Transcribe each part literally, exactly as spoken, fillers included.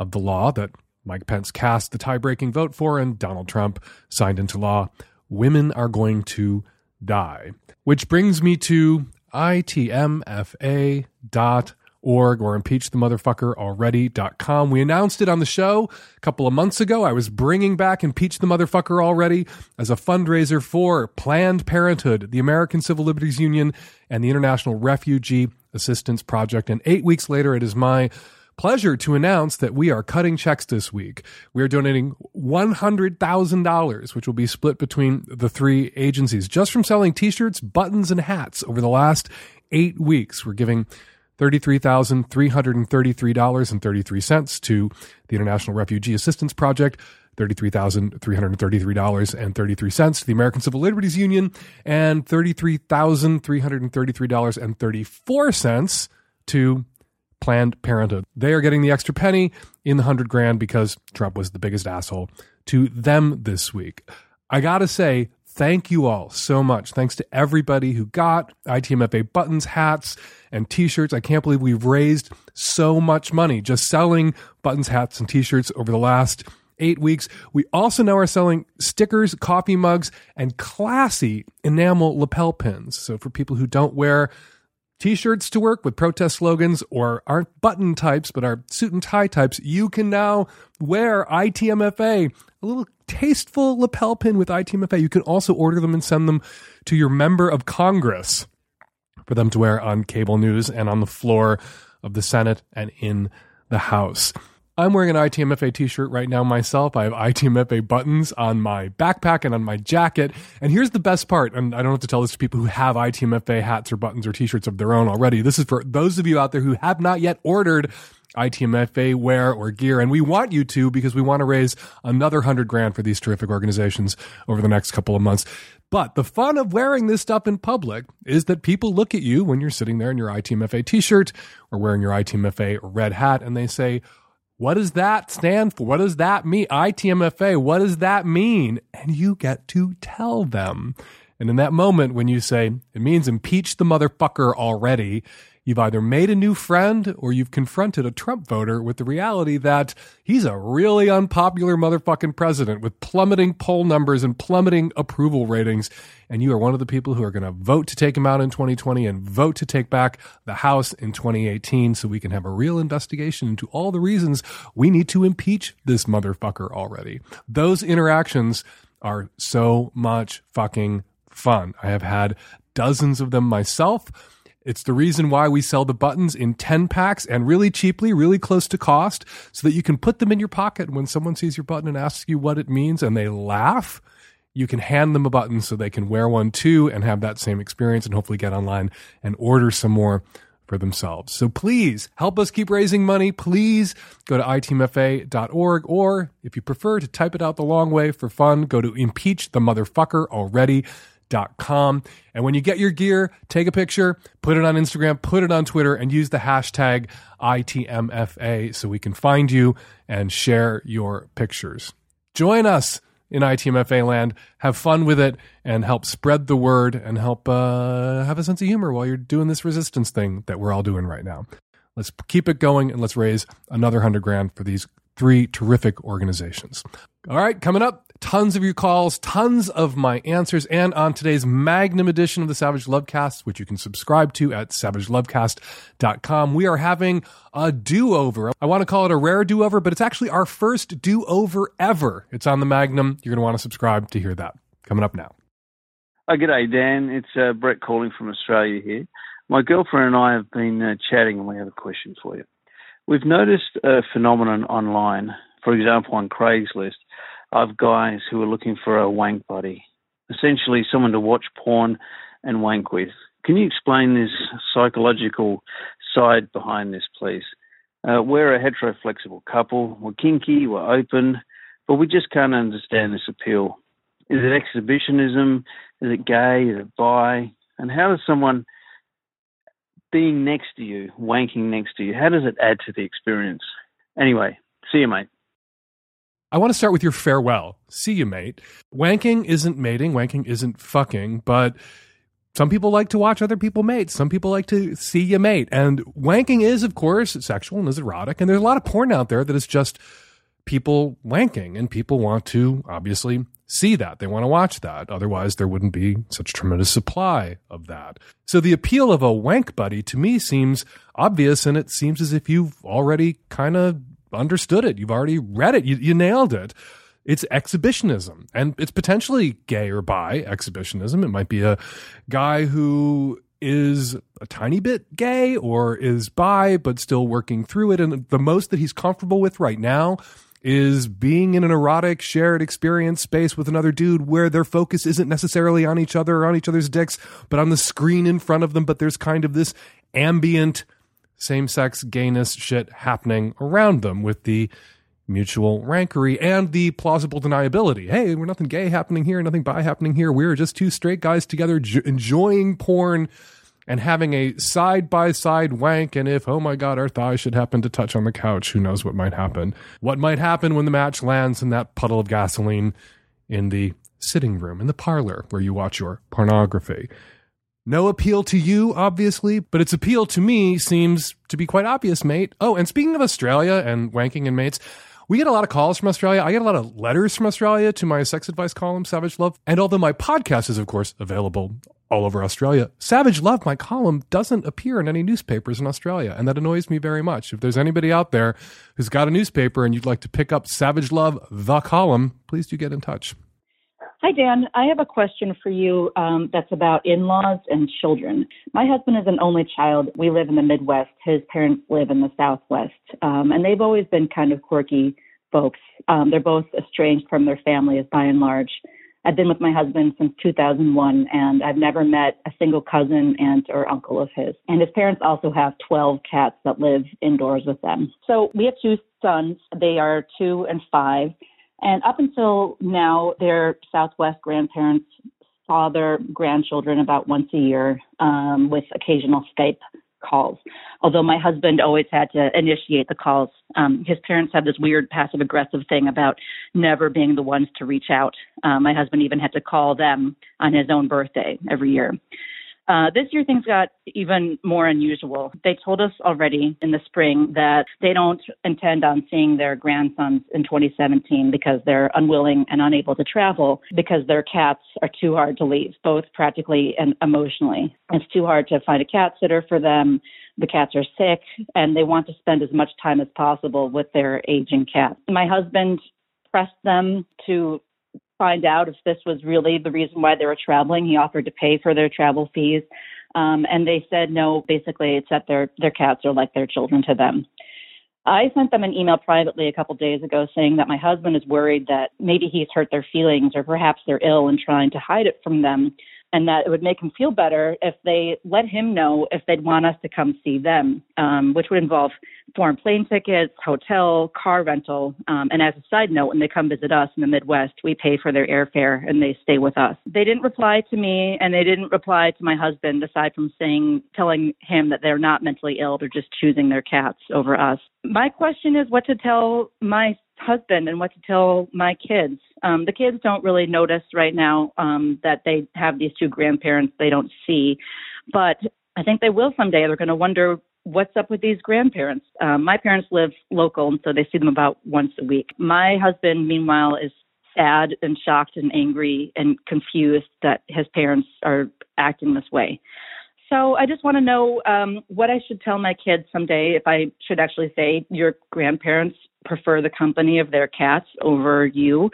of the law that Mike Pence cast the tie-breaking vote for and Donald Trump signed into law, women are going to die. Which brings me to I T M F A dot org or impeach the motherfucker already dot com. We announced it on the show a couple of months ago. I was bringing back Impeach the Motherfucker Already as a fundraiser for Planned Parenthood, the American Civil Liberties Union, and the International Refugee Assistance Project. And eight weeks later, it is my pleasure to announce that we are cutting checks this week. We are donating one hundred thousand dollars, which will be split between the three agencies. Just from selling T-shirts, buttons, and hats over the last eight weeks, we're giving thirty-three thousand three hundred thirty-three dollars and thirty-three cents to the International Refugee Assistance Project, thirty-three thousand three hundred thirty-three dollars and thirty-three cents to the American Civil Liberties Union, and thirty-three thousand three hundred thirty-three dollars and thirty-four cents to Planned Parenthood. They are getting the extra penny in the hundred grand because Trump was the biggest asshole to them this week. I gotta say, thank you all so much. Thanks to everybody who got I T M F A buttons, hats, and T-shirts. I can't believe we've raised so much money just selling buttons, hats, and T-shirts over the last eight weeks. We also now are selling stickers, coffee mugs, and classy enamel lapel pins. So for people who don't wear T-shirts to work with protest slogans or aren't button types but are suit and tie types, you can now wear I T M F A, a little tasteful lapel pin with I T M F A. You can also order them and send them to your member of Congress for them to wear on cable news and on the floor of the Senate and in the House. I'm wearing an I T M F A T-shirt right now myself. I have I T M F A buttons on my backpack and on my jacket. And here's the best part, and I don't have to tell this to people who have I T M F A hats or buttons or T-shirts of their own already. This is for those of you out there who have not yet ordered I T M F A wear or gear, and we want you to because we want to raise another hundred grand for these terrific organizations over the next couple of months. But the fun of wearing this stuff in public is that people look at you when you're sitting there in your I T M F A T-shirt or wearing your I T M F A red hat, and they say, "What does that stand for? What does that mean? I T M F A, what does that mean?" And you get to tell them. And in that moment, when you say, "It means impeach the motherfucker already," you've either made a new friend or you've confronted a Trump voter with the reality that he's a really unpopular motherfucking president with plummeting poll numbers and plummeting approval ratings. And you are one of the people who are going to vote to take him out in twenty twenty and vote to take back the House in twenty eighteen so we can have a real investigation into all the reasons we need to impeach this motherfucker already. Those interactions are so much fucking fun. I have had dozens of them myself. It's the reason why we sell the buttons in ten packs and really cheaply, really close to cost, so that you can put them in your pocket. When someone sees your button and asks you what it means and they laugh, you can hand them a button so they can wear one too and have that same experience and hopefully get online and order some more for themselves. So please help us keep raising money. Please go to I T M F A dot org, or if you prefer to type it out the long way for fun, go to impeach the motherfucker already dot com. And when you get your gear, take a picture, put it on Instagram, put it on Twitter, and use the hashtag I T M F A so we can find you and share your pictures. Join us in I T M F A land. Have fun with it and help spread the word and help uh, have a sense of humor while you're doing this resistance thing that we're all doing right now. Let's keep it going and let's raise another hundred grand for these three terrific organizations. All right, coming up, tons of your calls, tons of my answers, and on today's Magnum edition of the Savage Lovecast, which you can subscribe to at savage lovecast dot com, we are having a do-over. I want to call it a rare do-over, but it's actually our first do-over ever. It's on the Magnum. You're going to want to subscribe to hear that. Coming up now. Oh, g'day, Dan. It's uh, Brett calling from Australia here. My girlfriend and I have been uh, chatting, and we have a question for you. We've noticed a phenomenon online, for example, on Craigslist, of guys who are looking for a wank buddy, essentially someone to watch porn and wank with. Can you explain this psychological side behind this, please? Uh, we're a hetero-flexible couple. We're kinky, we're open, but we just can't understand this appeal. Is it exhibitionism? Is it gay? Is it bi? And how does someone being next to you, wanking next to you, how does it add to the experience? Anyway, see you, mate. I want to start with your farewell. See you, mate. Wanking isn't mating. Wanking isn't fucking. But some people like to watch other people mate. Some people like to see you, mate. And wanking is, of course, sexual and is erotic. And there's a lot of porn out there that is just people wanking. And people want to, obviously, see that. They want to watch that. Otherwise, there wouldn't be such tremendous supply of that. So the appeal of a wank buddy to me seems obvious, and it seems as if you've already kind of understood it. You've already read it. You, you nailed it. It's exhibitionism, and it's potentially gay or bi exhibitionism. It might be a guy who is a tiny bit gay or is bi, but still working through it. And the most that he's comfortable with right now is being in an erotic shared experience space with another dude where their focus isn't necessarily on each other or on each other's dicks, but on the screen in front of them. But there's kind of this ambient same-sex gayness shit happening around them with the mutual rancory and the plausible deniability. Hey, we're nothing gay happening here, nothing bi happening here. We're just two straight guys together j- enjoying porn and having a side-by-side wank, and if, oh my God, our thighs should happen to touch on the couch, who knows what might happen. What might happen when the match lands in that puddle of gasoline in the sitting room, in the parlor, where you watch your pornography. No appeal to you, obviously, but its appeal to me seems to be quite obvious, mate. Oh, and speaking of Australia and wanking and mates, we get a lot of calls from Australia. I get a lot of letters from Australia to my sex advice column, Savage Love. And although my podcast is, of course, available all over Australia, Savage Love, my column, doesn't appear in any newspapers in Australia. And that annoys me very much. If there's anybody out there who's got a newspaper and you'd like to pick up Savage Love, the column, please do get in touch. Hi, Dan. I have a question for you um, that's about in-laws and children. My husband is an only child. We live in the Midwest. His parents live in the Southwest, um, and they've always been kind of quirky folks. Um, they're both estranged from their families by and large. I've been with my husband since two thousand one, and I've never met a single cousin, aunt, or uncle of his. And his parents also have twelve cats that live indoors with them. So we have two sons. They are two and five. And up until now, their Southwest grandparents saw their grandchildren about once a year um, with occasional Skype calls, although my husband always had to initiate the calls. Um, his parents have this weird passive-aggressive thing about never being the ones to reach out. Uh, my husband even had to call them on his own birthday every year. Uh, this year, things got even more unusual. They told us already in the spring that they don't intend on seeing their grandsons in twenty seventeen because they're unwilling and unable to travel because their cats are too hard to leave, both practically and emotionally. It's too hard to find a cat sitter for them. The cats are sick, and they want to spend as much time as possible with their aging cats. My husband pressed them to find out if this was really the reason why they were traveling. He offered to pay for their travel fees. Um, and they said, no, basically it's that their, their cats are like their children to them. I sent them an email privately a couple days ago saying that my husband is worried that maybe he's hurt their feelings or perhaps they're ill and trying to hide it from them, and that it would make him feel better if they let him know if they'd want us to come see them, um, which would involve foreign plane tickets, hotel, car rental. Um, and as a side note, when they come visit us in the Midwest, we pay for their airfare and they stay with us. They didn't reply to me and they didn't reply to my husband, aside from saying, telling him that they're not mentally ill, they're just choosing their cats over us. My question is what to tell my husband and what to tell my kids. Um, the kids don't really notice right now um, that they have these two grandparents they don't see, but I think they will someday. They're going to wonder what's up with these grandparents. Um, my parents live local, and so they see them about once a week. My husband, meanwhile, is sad and shocked and angry and confused that his parents are acting this way. So I just want to know um, what I should tell my kids someday, if I should actually say your grandparents prefer the company of their cats over you.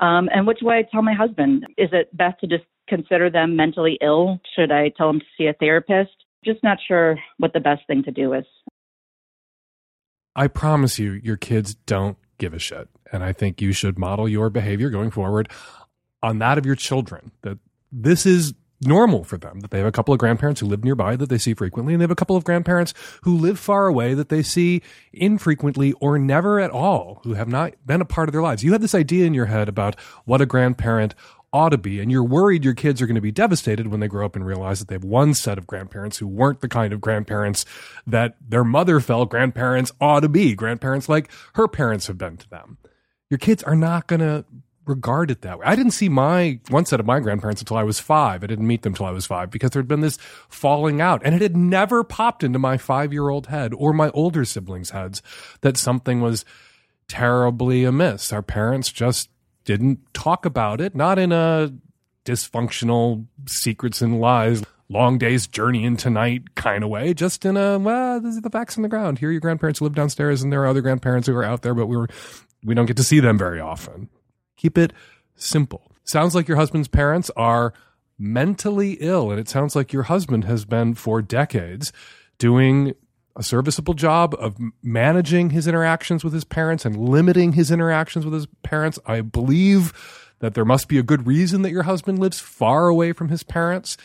Um, and which way I tell my husband, is it best to just consider them mentally ill? Should I tell them to see a therapist? Just not sure what the best thing to do is. I promise you, your kids don't give a shit. And I think you should model your behavior going forward on that of your children, that this is normal for them, that they have a couple of grandparents who live nearby that they see frequently, and they have a couple of grandparents who live far away that they see infrequently or never at all, who have not been a part of their lives. You have this idea in your head about what a grandparent ought to be, and you're worried your kids are going to be devastated when they grow up and realize that they have one set of grandparents who weren't the kind of grandparents that their mother felt grandparents ought to be, grandparents like her parents have been to them. Your kids are not going to regard it that way. I didn't see my one set of my grandparents until I was five. I didn't meet them until I was five because there had been this falling out, and it had never popped into my five-year-old head or my older siblings' heads that something was terribly amiss. Our parents just didn't talk about it, not in a dysfunctional secrets and lies, long day's journey into night kind of way, just in a, well, these are the facts on the ground. Here are your grandparents who live downstairs, and there are other grandparents who are out there, but we were we don't get to see them very often. Keep it simple. Sounds like your husband's parents are mentally ill, and it sounds like your husband has been for decades doing a serviceable job of managing his interactions with his parents and limiting his interactions with his parents. I believe that there must be a good reason that your husband lives far away from his parents,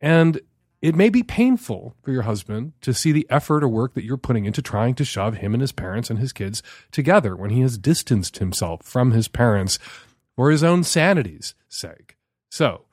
and it may be painful for your husband to see the effort or work that you're putting into trying to shove him and his parents and his kids together when he has distanced himself from his parents for his own sanity's sake. So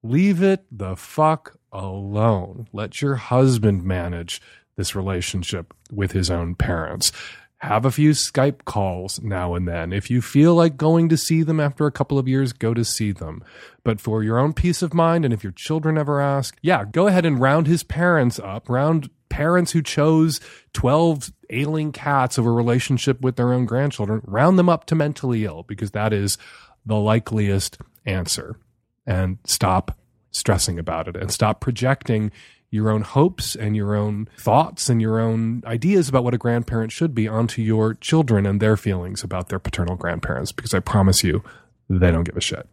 leave it the fuck alone. Let your husband manage this relationship with his own parents. Have a few Skype calls now and then. If you feel like going to see them after a couple of years, go to see them. But for your own peace of mind, and if your children ever ask, yeah, go ahead and round his parents up, round parents who chose twelve ailing cats over a relationship with their own grandchildren, round them up to mentally ill, because that is the likeliest answer. And stop stressing about it, and stop projecting your own hopes and your own thoughts and your own ideas about what a grandparent should be onto your children and their feelings about their paternal grandparents, because I promise you, they don't give a shit.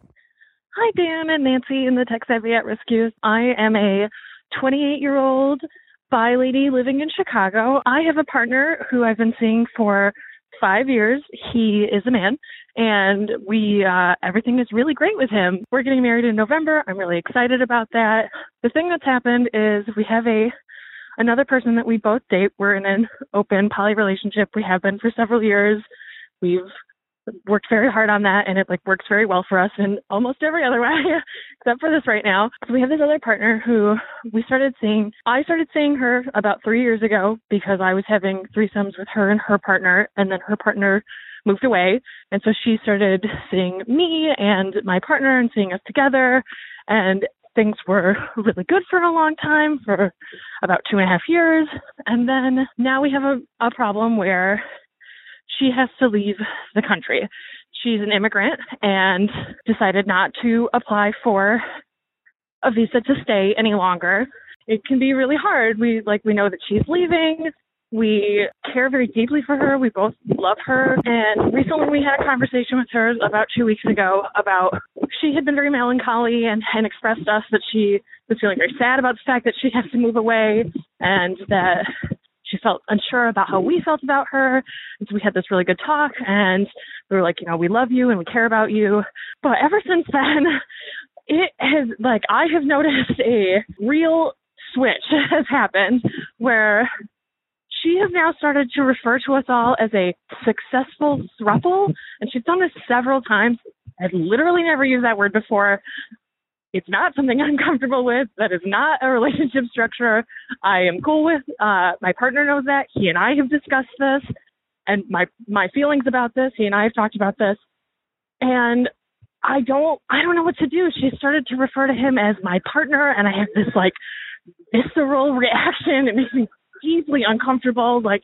Hi, Dan and Nancy in the Tech Savvy at Rescues. I am a twenty-eight-year-old bi lady living in Chicago. I have a partner who I've been seeing for five years. He is a man, and we uh, everything is really great with him. We're getting married in November. I'm really excited about that. The thing that's happened is we have a another person that we both date. We're in an open poly relationship. We have been for several years. We've worked very hard on that, and it like works very well for us in almost every other way, except for this right now. So we have this other partner who we started seeing. I started seeing her about three years ago because I was having threesomes with her and her partner, and then her partner moved away. And so she started seeing me and my partner and seeing us together. And things were really good for a long time, for about two and a half years. And then now we have a, a problem where she has to leave the country. She's an immigrant and decided not to apply for a visa to stay any longer. It can be really hard. We like we know that she's leaving. We care very deeply for her. We both love her. And recently we had a conversation with her about two weeks ago about she had been very melancholy and, and expressed to us that she was feeling very sad about the fact that she has to move away, and that she felt unsure about how we felt about her. And so we had this really good talk, and we were like, you know, we love you and we care about you. But ever since then, it has like, I have noticed a real switch has happened where she has now started to refer to us all as a successful throuple. And she's done this several times. I've literally never used that word before. It's not something I'm comfortable with. That is not a relationship structure I am cool with. Uh, my partner knows that. He and I have discussed this. and my my feelings about this. He and I have talked about this, and I don't I don't know what to do. She started to refer to him as my partner, and I have this like visceral reaction. It makes me deeply uncomfortable. Like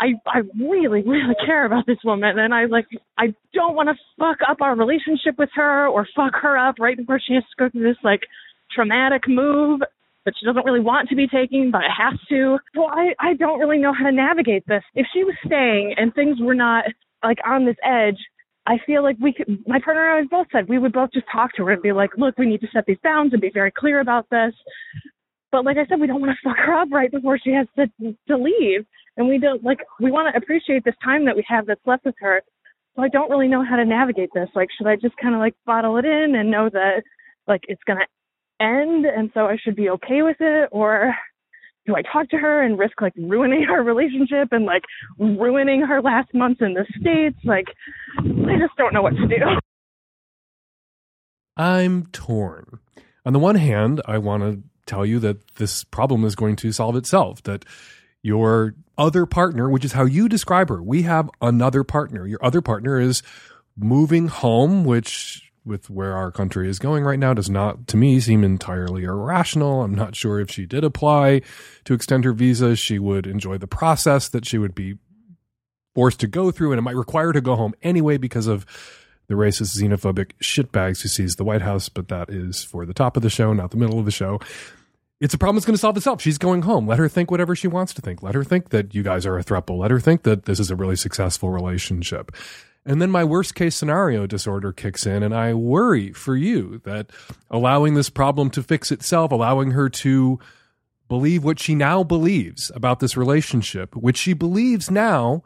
I I really really care about this woman, and I like I don't want to fuck up our relationship with her or fuck her up right before she has to go through this like traumatic move that she doesn't really want to be taking, but it has to. Well, I, I don't really know how to navigate this. If she was staying and things were not like on this edge, I feel like we could, my partner and I both said, we would both just talk to her and be like, look, we need to set these bounds and be very clear about this. But like I said, we don't want to fuck her up right before she has to, to leave. And we don't like, we want to appreciate this time that we have that's left with her. So I don't really know how to navigate this. Like, should I just kind of like bottle it in and know that like it's going to end and so I should be okay with it, or do I talk to her and risk like ruining her relationship and like ruining her last months in the States? Like, I just don't know what to do. I'm torn. On the one hand, I want to tell you that this problem is going to solve itself, that your other partner, which is how you describe her, we have another partner. Your other partner is moving home, which with where our country is going right now does not, to me, seem entirely irrational. I'm not sure if she did apply to extend her visa, she would enjoy the process that she would be forced to go through, and it might require her to go home anyway because of the racist, xenophobic shitbags who sees the White House, but that is for the top of the show, not the middle of the show. It's a problem that's going to solve itself. She's going home. Let her think whatever she wants to think. Let her think that you guys are a throuple. Let her think that this is a really successful relationship. And then my worst case scenario disorder kicks in, and I worry for you that allowing this problem to fix itself, allowing her to believe what she now believes about this relationship, which she believes now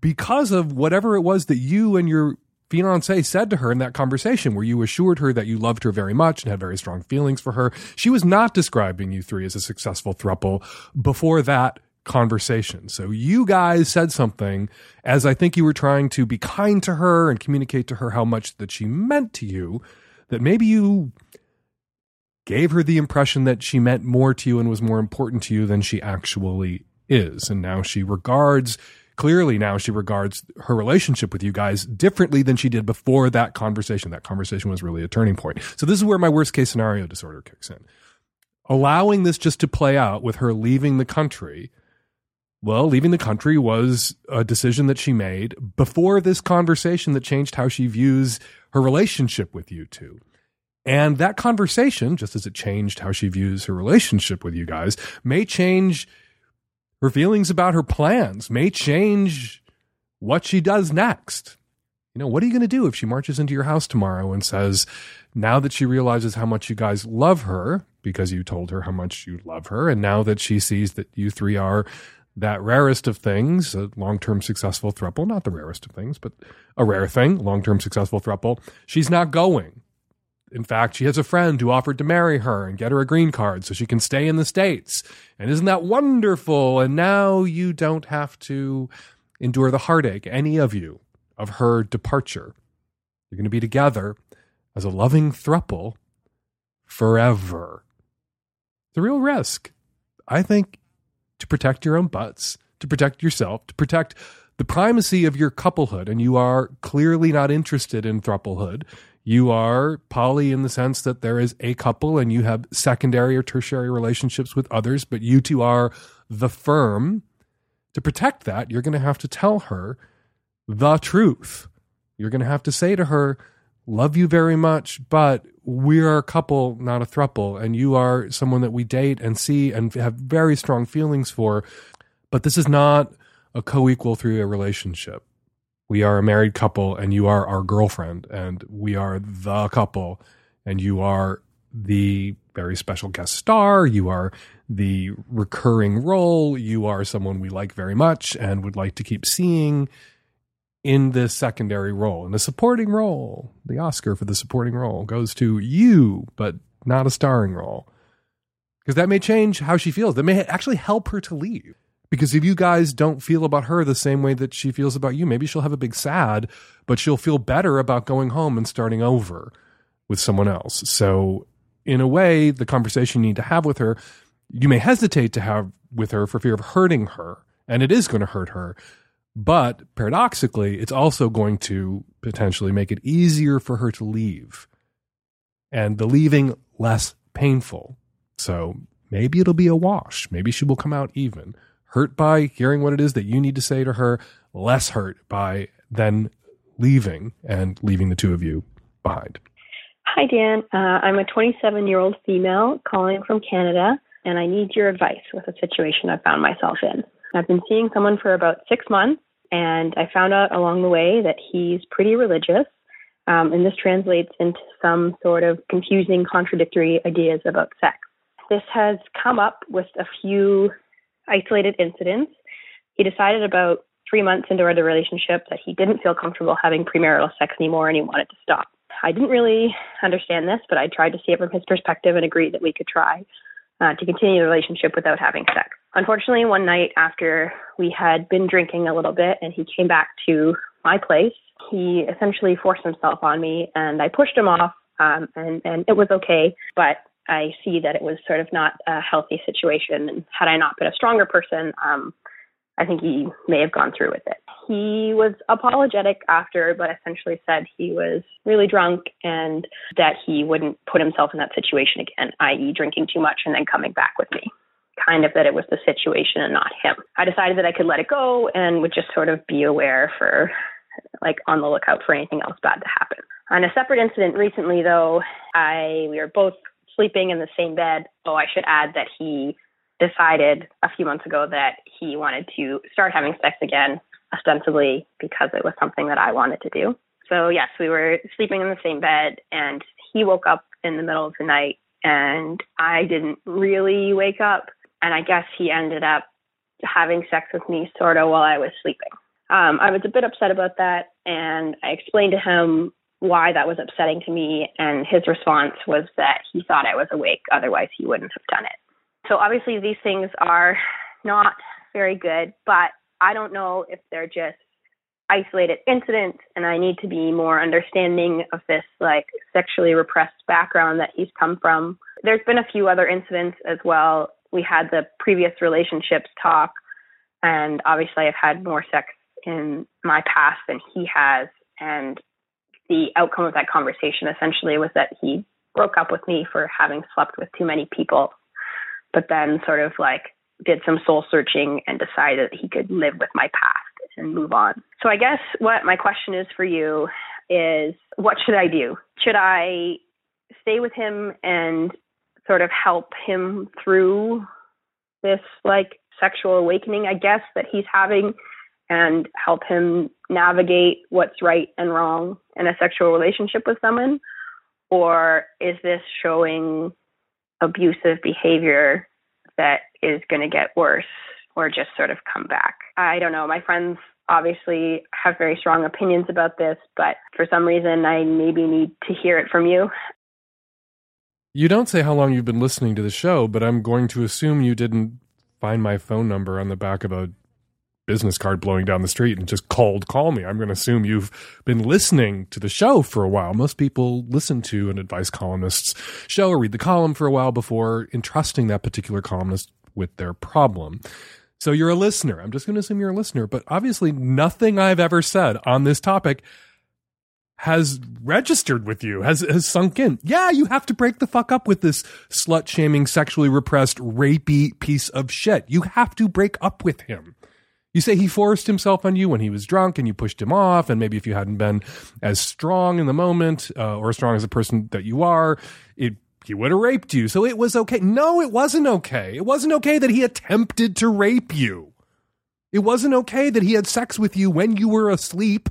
because of whatever it was that you and your fiancé said to her in that conversation where you assured her that you loved her very much and had very strong feelings for her. She was not describing you three as a successful throuple before that conversation. So you guys said something, as I think you were trying to be kind to her and communicate to her how much that she meant to you, that maybe you gave her the impression that she meant more to you and was more important to you than she actually is. And now she regards, clearly now she regards her relationship with you guys differently than she did before that conversation. That conversation was really a turning point. So this is where my worst case scenario disorder kicks in. Allowing this just to play out with her leaving the country. Well, leaving the country was a decision that she made before this conversation that changed how she views her relationship with you two. And that conversation, just as it changed how she views her relationship with you guys, may change her feelings about her plans, may change what she does next. You know, what are you going to do if she marches into your house tomorrow and says, now that she realizes how much you guys love her, because you told her how much you love her, and now that she sees that you three are that rarest of things, a long-term successful throuple, not the rarest of things, but a rare thing, long-term successful throuple, she's not going. In fact, she has a friend who offered to marry her and get her a green card so she can stay in the States. And isn't that wonderful? And now you don't have to endure the heartache, any of you, of her departure. You're going to be together as a loving throuple forever. It's a real risk. I think to protect your own butts, to protect yourself, to protect the primacy of your couplehood. And you are clearly not interested in throuplehood. You are poly in the sense that there is a couple and you have secondary or tertiary relationships with others, but you two are the firm. To protect that, you're going to have to tell her the truth. You're going to have to say to her, love you very much, but we are a couple, not a throuple, and you are someone that we date and see and have very strong feelings for, but this is not a co-equal through a relationship. We are a married couple, and you are our girlfriend, and we are the couple, and you are the very special guest star, you are the recurring role, you are someone we like very much and would like to keep seeing in this secondary role. And the supporting role, the Oscar for the supporting role, goes to you, but not a starring role. Because that may change how she feels. That may actually help her to leave. Because if you guys don't feel about her the same way that she feels about you, maybe she'll have a big sad, but she'll feel better about going home and starting over with someone else. So in a way, the conversation you need to have with her, you may hesitate to have with her for fear of hurting her. And it is going to hurt her. But paradoxically, it's also going to potentially make it easier for her to leave, and the leaving less painful. So maybe it'll be a wash. Maybe she will come out even. Hurt by hearing what it is that you need to say to her, less hurt by then leaving and leaving the two of you behind. Hi, Dan. Uh, I'm a twenty-seven-year-old female calling from Canada, and I need your advice with a situation I found myself in. I've been seeing someone for about six months, and I found out along the way that he's pretty religious, um, and this translates into some sort of confusing, contradictory ideas about sex. This has come up with a few isolated incidents. He decided about three months into the relationship that he didn't feel comfortable having premarital sex anymore, and he wanted to stop. I didn't really understand this, but I tried to see it from his perspective and agreed that we could try uh, to continue the relationship without having sex. Unfortunately, one night after we had been drinking a little bit and he came back to my place, he essentially forced himself on me, and I pushed him off, um, and, and it was okay, but I see that it was sort of not a healthy situation, and had I not been a stronger person, um, I think he may have gone through with it. He was apologetic after, but essentially said he was really drunk and that he wouldn't put himself in that situation again, that is drinking too much and then coming back with me. Kind of that it was the situation and not him. I decided that I could let it go and would just sort of be aware for, like, on the lookout for anything else bad to happen. On a separate incident recently, though, I we were both sleeping in the same bed. Oh, I should add that he decided a few months ago that he wanted to start having sex again, ostensibly because it was something that I wanted to do. So yes, we were sleeping in the same bed, and he woke up in the middle of the night, and I didn't really wake up. And I guess he ended up having sex with me sort of while I was sleeping. Um, I was a bit upset about that, and I explained to him why that was upsetting to me, and his response was that he thought I was awake, otherwise he wouldn't have done it. So obviously these things are not very good, but I don't know if they're just isolated incidents, and I need to be more understanding of this, like, sexually repressed background that he's come from. There's been a few other incidents as well. We had the previous relationships talk, and obviously I've had more sex in my past than he has, and the outcome of that conversation essentially was that he broke up with me for having slept with too many people, but then sort of like did some soul searching and decided that he could live with my past and move on. So I guess what my question is for you is, what should I do? Should I stay with him and sort of help him through this, like, sexual awakening, I guess, that he's having, and help him navigate what's right and wrong in a sexual relationship with someone? Or is this showing abusive behavior that is going to get worse or just sort of come back? I don't know. My friends obviously have very strong opinions about this, but for some reason I maybe need to hear it from you. You don't say how long you've been listening to the show, but I'm going to assume you didn't find my phone number on the back of a business card blowing down the street and just cold call me. I'm going to assume you've been listening to the show for a while. Most people listen to an advice columnist's show or read the column for a while before entrusting that particular columnist with their problem. So you're a listener. I'm just going to assume you're a listener, but obviously nothing I've ever said on this topic has registered with you, has has sunk in. Yeah, you have to break the fuck up with this slut-shaming, sexually repressed, rapey piece of shit. You have to break up with him. You say he forced himself on you when he was drunk and you pushed him off, and maybe if you hadn't been as strong in the moment uh, or as strong as the person that you are, it, he would have raped you. So it was okay. No, it wasn't okay. It wasn't okay that he attempted to rape you. It wasn't okay that he had sex with you when you were asleep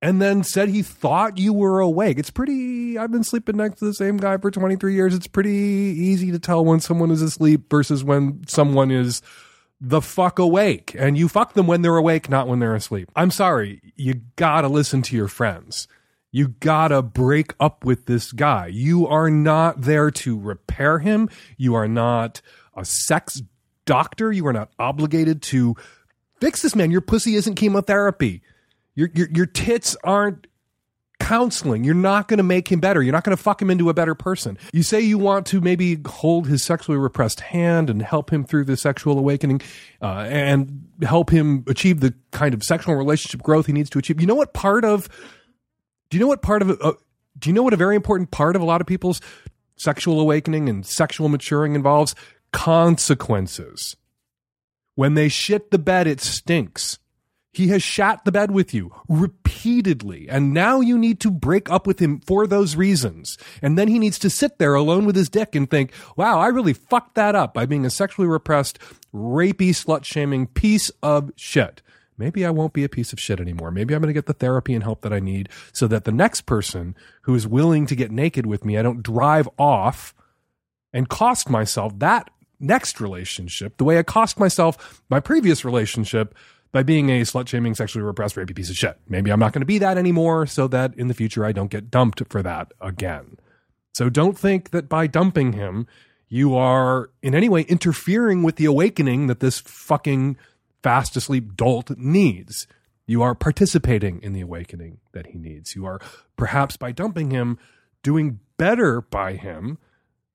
and then said he thought you were awake. It's pretty, I've been sleeping next to the same guy for twenty-three years. It's pretty easy to tell when someone is asleep versus when someone is the fuck awake. And you fuck them when they're awake, not when they're asleep. I'm sorry. You gotta listen to your friends. You gotta break up with this guy. You are not there to repair him. You are not a sex doctor. You are not obligated to fix this man. Your pussy isn't chemotherapy. Your, your your tits aren't counseling, you're not going to make him better. You're not going to fuck him into a better person. You say you want to maybe hold his sexually repressed hand and help him through the sexual awakening uh, and help him achieve the kind of sexual relationship growth he needs to achieve. You know what part of, do you know what part of, uh, do you know what a very important part of a lot of people's sexual awakening and sexual maturing involves? Consequences. When they shit the bed, it stinks. He has shat the bed with you repeatedly, and now you need to break up with him for those reasons. And then he needs to sit there alone with his dick and think, wow, I really fucked that up by being a sexually repressed, rapey, slut-shaming piece of shit. Maybe I won't be a piece of shit anymore. Maybe I'm going to get the therapy and help that I need so that the next person who is willing to get naked with me, I don't drive off and cost myself that next relationship the way I cost myself my previous relationship by being a slut-shaming, sexually repressed, rapey piece of shit. Maybe I'm not going to be that anymore so that in the future I don't get dumped for that again. So don't think that by dumping him, you are in any way interfering with the awakening that this fucking fast asleep dolt needs. You are participating in the awakening that he needs. You are perhaps by dumping him, doing better by him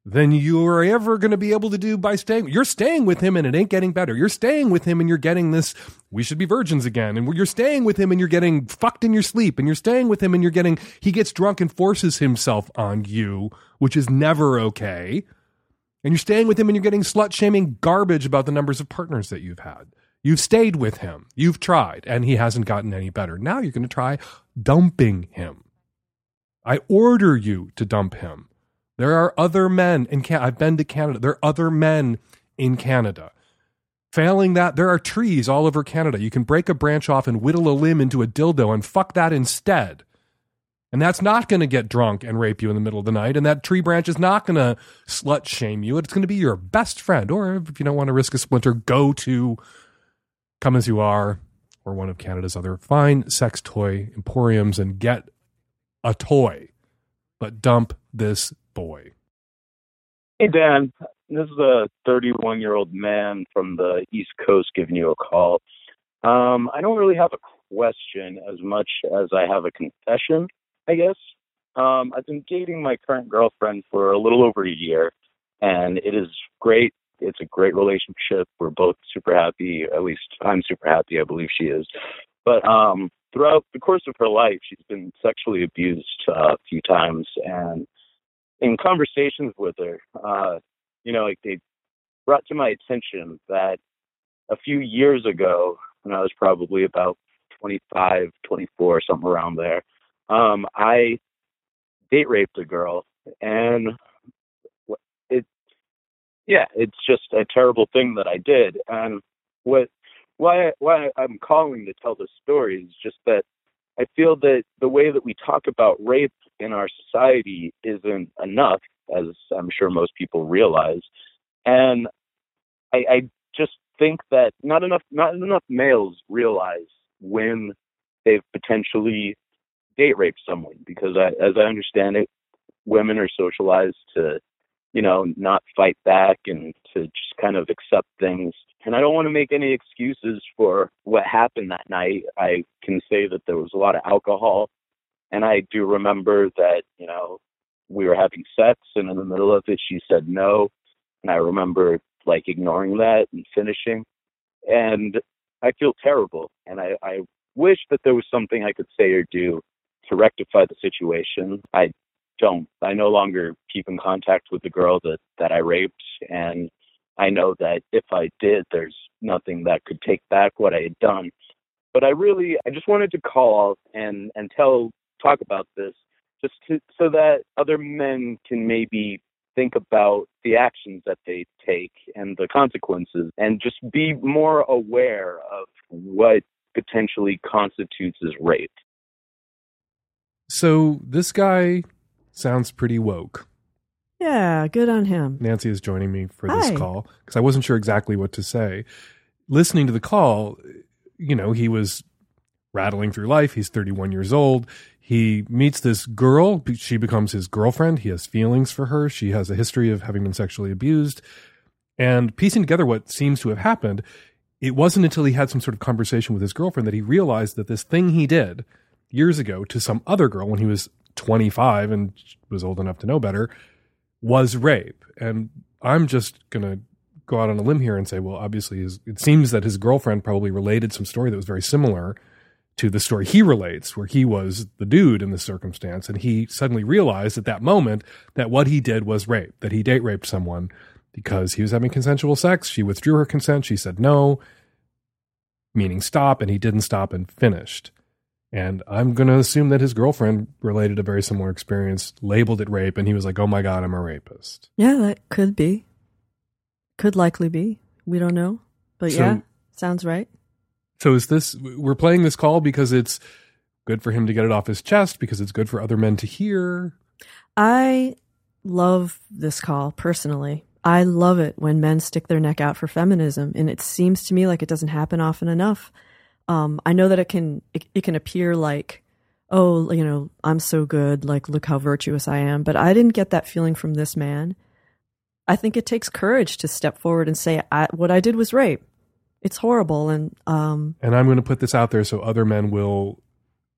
than you are ever going to be able to do by staying. You're staying with him and it ain't getting better. You're staying with him and you're getting this, we should be virgins again. And you're staying with him and you're getting fucked in your sleep. And you're staying with him and you're getting, he gets drunk and forces himself on you, which is never okay. And you're staying with him and you're getting slut-shaming garbage about the numbers of partners that you've had. You've stayed with him. You've tried. And he hasn't gotten any better. Now you're going to try dumping him. I order you to dump him. There are other men in Canada. I've been to Canada. There are other men in Canada. Failing that, there are trees all over Canada. You can break a branch off and whittle a limb into a dildo and fuck that instead. And that's not going to get drunk and rape you in the middle of the night. And that tree branch is not going to slut shame you. It's going to be your best friend. Or if you don't want to risk a splinter, go to Come As You Are or one of Canada's other fine sex toy emporiums and get a toy. But dump this boy. Hey, Dan, this is a thirty-one-year-old man from the East Coast giving you a call. Um, I don't really have a question as much as I have a confession, I guess. Um, I've been dating my current girlfriend for a little over a year, and it is great. It's a great relationship. We're both super happy. At least I'm super happy. I believe she is. But um, throughout the course of her life, she's been sexually abused uh, a few times, and in conversations with her, uh, you know, like they brought to my attention that a few years ago, when I was probably about twenty-five, twenty-four, something around there, um, I date raped a girl. And it, yeah, it's just a terrible thing that I did. And what, why, why I'm calling to tell this story is just that I feel that the way that we talk about rape in our society isn't enough, as I'm sure most people realize. And I, I just think that not enough, not enough males realize when they've potentially date raped someone, because I, as I understand it, women are socialized to, you know, not fight back and to just kind of accept things. And I don't want to make any excuses for what happened that night. I can say that there was a lot of alcohol. And I do remember that, you know, we were having sex, and in the middle of it, she said no. And I remember, like, ignoring that and finishing. And I feel terrible. And I, I wish that there was something I could say or do to rectify the situation. I don't. I no longer keep in contact with the girl that, that I raped. And I know that if I did, there's nothing that could take back what I had done. But I really, I just wanted to call and, and tell talk about this just to, so that other men can maybe think about the actions that they take and the consequences, and just be more aware of what potentially constitutes as rape. So this guy sounds pretty woke. Yeah, good on him. Nancy is joining me for Hi. This call because I wasn't sure exactly what to say. Listening to the call, you know, he was rattling through life. He's thirty-one years old. He meets this girl. She becomes his girlfriend. He has feelings for her. She has a history of having been sexually abused. And piecing together what seems to have happened, it wasn't until he had some sort of conversation with his girlfriend that he realized that this thing he did years ago to some other girl when he was twenty-five and was old enough to know better was rape. And I'm just going to go out on a limb here and say, well, obviously his, it seems that his girlfriend probably related some story that was very similar to the story he relates, where he was the dude in the circumstance. And he suddenly realized at that moment that what he did was rape, that he date raped someone because he was having consensual sex. She withdrew her consent. She said no, meaning stop, and he didn't stop and finished. And I'm going to assume that his girlfriend related a very similar experience, labeled it rape, and he was like, oh my God, I'm a rapist. Yeah, that could be. Could likely be. We don't know. But so, yeah, sounds right. So is this, we're playing this call because it's good for him to get it off his chest, because it's good for other men to hear. I love this call personally. I love it when men stick their neck out for feminism. And it seems to me like it doesn't happen often enough. Um, I know that it can it, it can appear like, oh, you know, I'm so good, like, look how virtuous I am. But I didn't get that feeling from this man. I think it takes courage to step forward and say, I, what I did was rape. It's horrible. And um, and I'm going to put this out there so other men will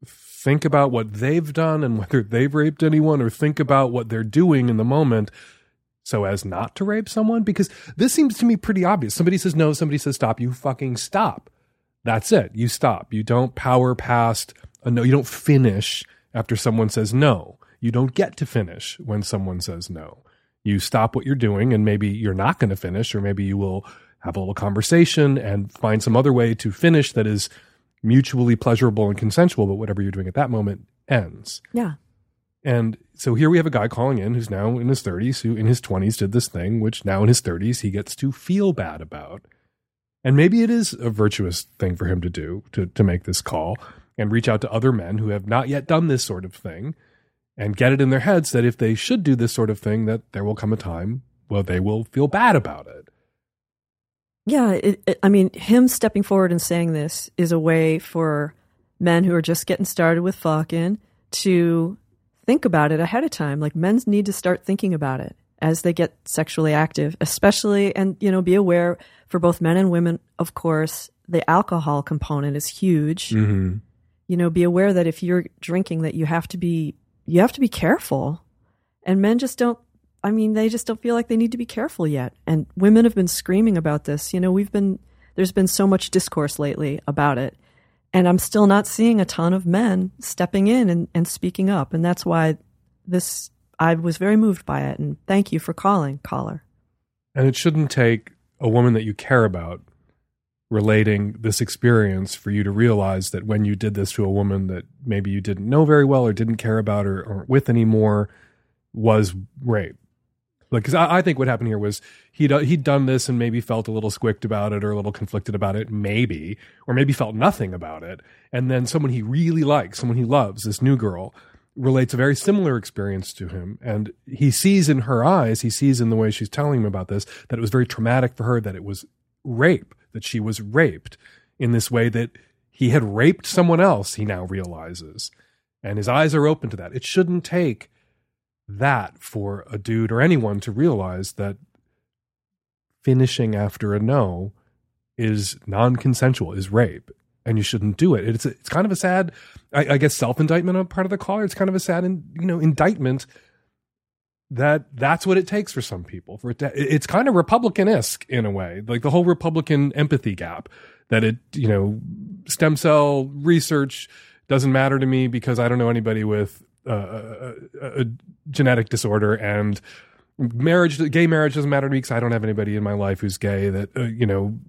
think about what they've done and whether they've raped anyone, or think about what they're doing in the moment so as not to rape someone. Because this seems to me pretty obvious. Somebody says no, somebody says stop, you fucking stop. That's it. You stop. You don't power past a no. You don't finish after someone says no. You don't get to finish when someone says no. You stop what you're doing, and maybe you're not going to finish, or maybe you will have a little conversation and find some other way to finish that is mutually pleasurable and consensual, but whatever you're doing at that moment ends. Yeah. And so here we have a guy calling in who's now in his thirties, who in his twenties did this thing, which now in his thirties he gets to feel bad about. And maybe it is a virtuous thing for him to do, to, to make this call and reach out to other men who have not yet done this sort of thing and get it in their heads that if they should do this sort of thing, that there will come a time where they will feel bad about it. Yeah, it, it, I mean, him stepping forward and saying this is a way for men who are just getting started with fucking to think about it ahead of time. Like, men need to start thinking about it as they get sexually active, especially, and, you know, be aware for both men and women, of course, the alcohol component is huge. Mm-hmm. You know, be aware that if you're drinking, that you have to be, you have to be careful. And men just don't, I mean, they just don't feel like they need to be careful yet. And women have been screaming about this. You know, we've been, there's been so much discourse lately about it. And I'm still not seeing a ton of men stepping in and, and speaking up. And that's why this, I was very moved by it, and thank you for calling, caller. And it shouldn't take a woman that you care about relating this experience for you to realize that when you did this to a woman that maybe you didn't know very well or didn't care about or aren't with anymore was rape. Like, because I, I think what happened here was he'd, he'd done this and maybe felt a little squicked about it or a little conflicted about it, maybe, or maybe felt nothing about it. And then someone he really likes, someone he loves, this new girl, relates a very similar experience to him. And he sees in her eyes, he sees in the way she's telling him about this, that it was very traumatic for her, that it was rape, that she was raped in this way, that he had raped someone else, he now realizes. And his eyes are open to that. It shouldn't take that for a dude or anyone to realize that finishing after a no is non-consensual, is rape. And you shouldn't do it. It's a, it's kind of a sad, I, I guess, self-indictment on part of the caller. It's kind of a sad, in, you know, indictment that that's what it takes for some people. For it to, it's kind of Republican-esque in a way, like the whole Republican empathy gap. That it, you know, stem cell research doesn't matter to me because I don't know anybody with uh, a, a genetic disorder, and marriage, gay marriage, doesn't matter to me because I don't have anybody in my life who's gay. That uh, you know.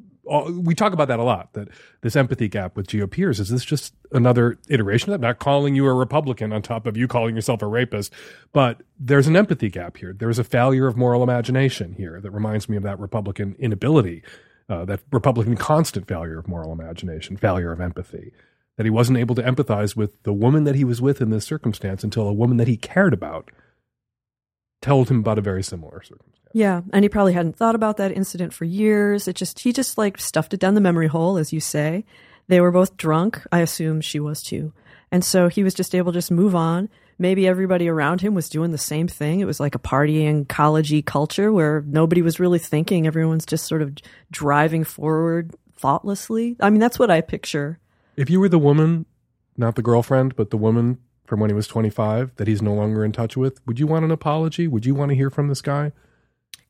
We talk about that a lot, that this empathy gap with G O Pers, is this just another iteration of that? Not calling you a Republican on top of you calling yourself a rapist, but there's an empathy gap here. There's a failure of moral imagination here that reminds me of that Republican inability, uh, that Republican constant failure of moral imagination, failure of empathy, that he wasn't able to empathize with the woman that he was with in this circumstance until a woman that he cared about told him about a very similar circumstance. Yeah, and he probably hadn't thought about that incident for years. It just he just like stuffed it down the memory hole, as you say. They were both drunk. I assume she was too. And so he was just able to just move on. Maybe everybody around him was doing the same thing. It was like a partying, college-y culture where nobody was really thinking. Everyone's just sort of driving forward thoughtlessly. I mean, that's what I picture. If you were the woman not the girlfriend, but the woman from when he was twenty-five that he's no longer in touch with, would you want an apology? Would you want to hear from this guy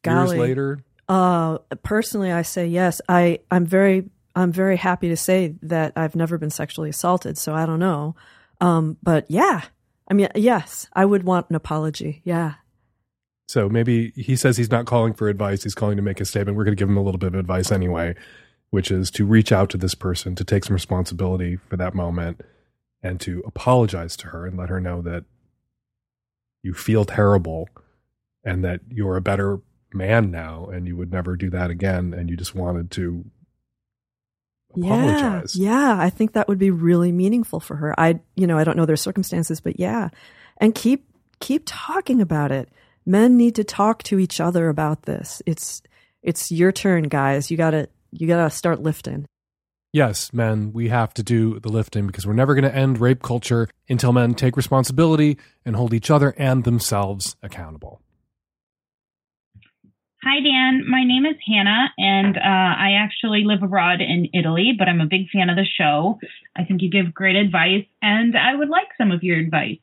Golly. years later? Uh, personally, I say yes. I, I'm very I'm very happy to say that I've never been sexually assaulted, so I don't know. Um, but yeah, I mean, yes, I would want an apology. Yeah. So maybe he says he's not calling for advice. He's calling to make a statement. We're going to give him a little bit of advice anyway, which is to reach out to this person, to take some responsibility for that moment and to apologize to her and let her know that you feel terrible and that you're a better man now and you would never do that again. And you just wanted to apologize. Yeah, yeah, I think that would be really meaningful for her. I, you know, I don't know their circumstances, but yeah. And keep, keep talking about it. Men need to talk to each other about this. It's it's your turn, guys. You gotta you gotta start lifting. Yes, men, we have to do the lifting because we're never going to end rape culture until men take responsibility and hold each other and themselves accountable. Hi, Dan. My name is Hannah, and uh, I actually live abroad in Italy, but I'm a big fan of the show. I think you give great advice, and I would like some of your advice.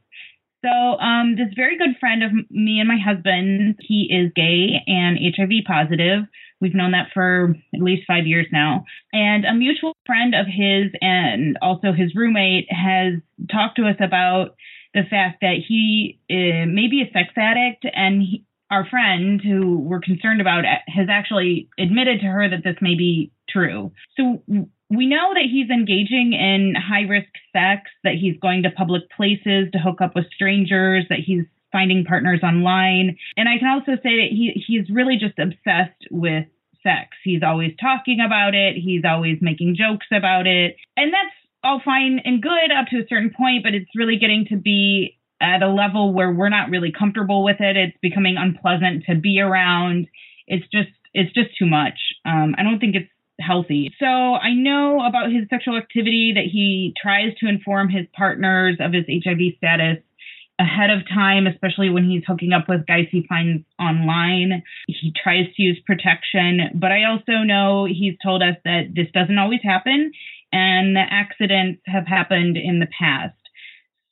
So um, this very good friend of me and my husband, he is gay and H I V positive. We've known that for at least five years now. And a mutual friend of his and also his roommate has talked to us about the fact that he uh, may be a sex addict. And he, our friend, who we're concerned about, has actually admitted to her that this may be true. So we know that he's engaging in high-risk sex, that he's going to public places to hook up with strangers, that he's finding partners online. And I can also say that he he's really just obsessed with sex. He's always talking about it. He's always making jokes about it. And that's all fine and good up to a certain point, but it's really getting to be at a level where we're not really comfortable with it. It's becoming unpleasant to be around. It's just, it's just too much. Um, I don't think it's healthy. So I know about his sexual activity that he tries to inform his partners of his H I V status ahead of time, especially when he's hooking up with guys he finds online. He tries to use protection, but I also know he's told us that this doesn't always happen and that accidents have happened in the past.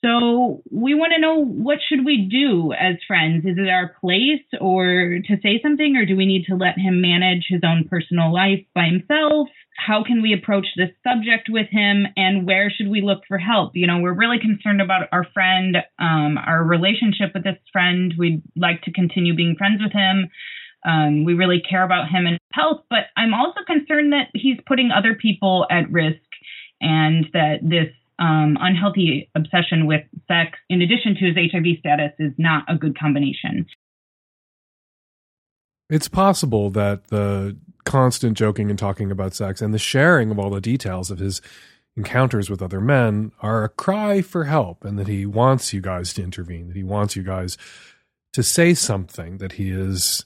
So we want to know, what should we do as friends? Is it our place or to say something, or do we need to let him manage his own personal life by himself? How can we approach this subject with him, and where should we look for help? You know, we're really concerned about our friend, um, our relationship with this friend. We'd like to continue being friends with him. Um, we really care about him and his health, but I'm also concerned that he's putting other people at risk and that this Um, unhealthy obsession with sex, in addition to his H I V status, is not a good combination. It's possible that the constant joking and talking about sex and the sharing of all the details of his encounters with other men are a cry for help, and that he wants you guys to intervene, that he wants you guys to say something, that he is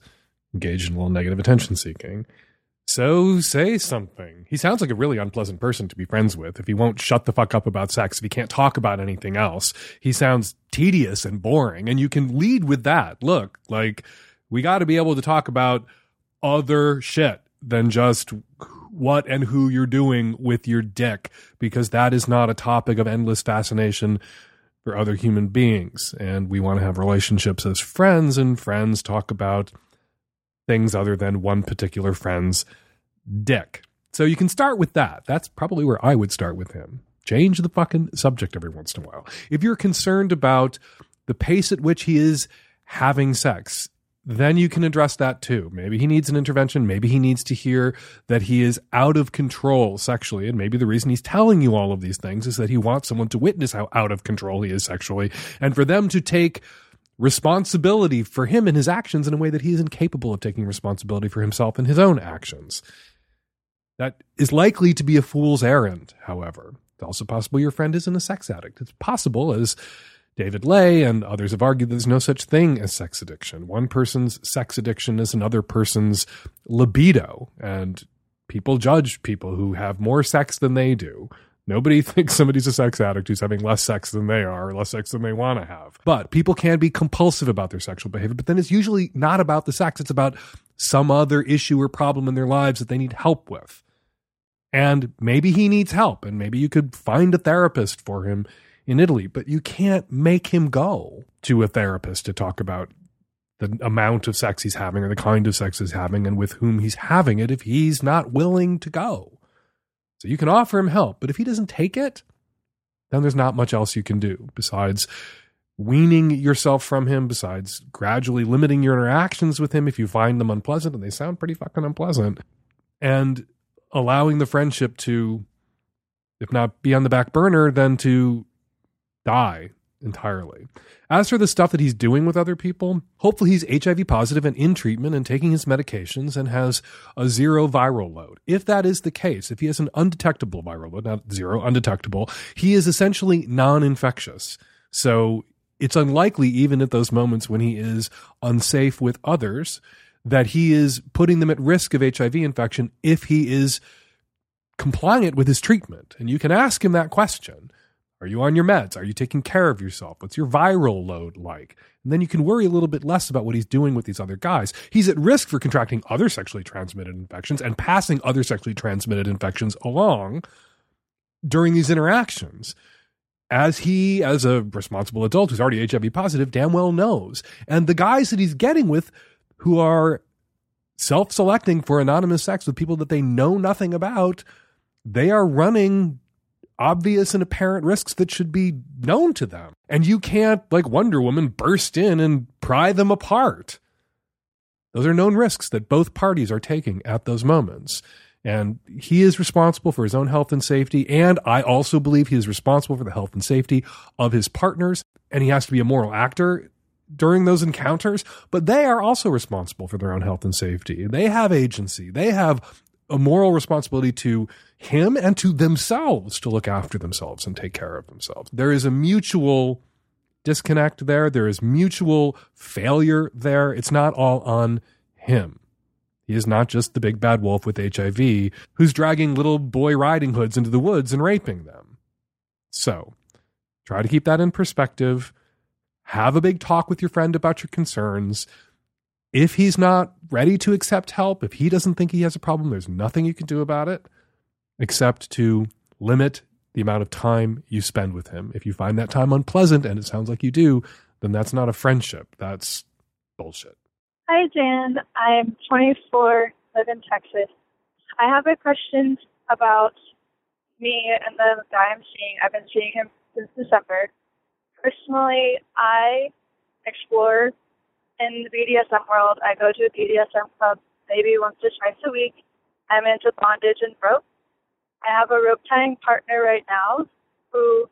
engaged in a little negative attention seeking. So say something. He sounds like a really unpleasant person to be friends with. If he won't shut the fuck up about sex, if he can't talk about anything else, he sounds tedious and boring. And you can lead with that. Look, like, we got to be able to talk about other shit than just what and who you're doing with your dick, because that is not a topic of endless fascination for other human beings. And we want to have relationships as friends, and friends talk about things other than one particular friend's dick. So you can start with that. That's probably where I would start with him. Change the fucking subject every once in a while. If you're concerned about the pace at which he is having sex, then you can address that too. Maybe he needs an intervention. Maybe he needs to hear that he is out of control sexually. And maybe the reason he's telling you all of these things is that he wants someone to witness how out of control he is sexually, and for them to take responsibility for him and his actions in a way that he is incapable of taking responsibility for himself and his own actions. That is likely to be a fool's errand, however. It's also possible your friend isn't a sex addict. It's possible, as David Lay and others have argued, there's no such thing as sex addiction. One person's sex addiction is another person's libido, and people judge people who have more sex than they do. Nobody thinks somebody's a sex addict who's having less sex than they are, or less sex than they want to have. But people can be compulsive about their sexual behavior, but then it's usually not about the sex. It's about some other issue or problem in their lives that they need help with. And maybe he needs help, and maybe you could find a therapist for him in Italy, but you can't make him go to a therapist to talk about the amount of sex he's having or the kind of sex he's having and with whom he's having it if he's not willing to go. So you can offer him help, but if he doesn't take it, then there's not much else you can do besides weaning yourself from him, besides gradually limiting your interactions with him if you find them unpleasant, and they sound pretty fucking unpleasant, and allowing the friendship to, if not be on the back burner, then to die entirely. As for the stuff that he's doing with other people, hopefully he's H I V positive and in treatment and taking his medications and has a zero viral load. If that is the case, if he has an undetectable viral load, not zero, undetectable, he is essentially non-infectious. So it's unlikely, even at those moments when he is unsafe with others, that he is putting them at risk of H I V infection if he is compliant with his treatment. And you can ask him that question. Are you on your meds? Are you taking care of yourself? What's your viral load like? And then you can worry a little bit less about what he's doing with these other guys. He's at risk for contracting other sexually transmitted infections and passing other sexually transmitted infections along during these interactions, as he, as a responsible adult who's already H I V positive, damn well knows. And the guys that he's getting with who are self-selecting for anonymous sex with people that they know nothing about, they are running obvious and apparent risks that should be known to them. And you can't, like Wonder Woman, burst in and pry them apart. Those are known risks that both parties are taking at those moments. And he is responsible for his own health and safety. And I also believe he is responsible for the health and safety of his partners. And he has to be a moral actor during those encounters. But they are also responsible for their own health and safety. They have agency. They have a moral responsibility to him and to themselves to look after themselves and take care of themselves. There is a mutual disconnect there. There is mutual failure there. It's not all on him. He is not just the big bad wolf with H I V who's dragging little boy riding hoods into the woods and raping them. So try to keep that in perspective. Have a big talk with your friend about your concerns. If he's not ready to accept help, if he doesn't think he has a problem, there's nothing you can do about it except to limit the amount of time you spend with him. If you find that time unpleasant, and it sounds like you do, then that's not a friendship. That's bullshit. Hi, Jan. I'm twenty-four, live in Texas. I have a question about me and the guy I'm seeing. I've been seeing him since December. Personally, I explore in the B D S M world. I go to a B D S M club maybe once or twice a week. I'm into bondage and rope. I have a rope tying partner right now who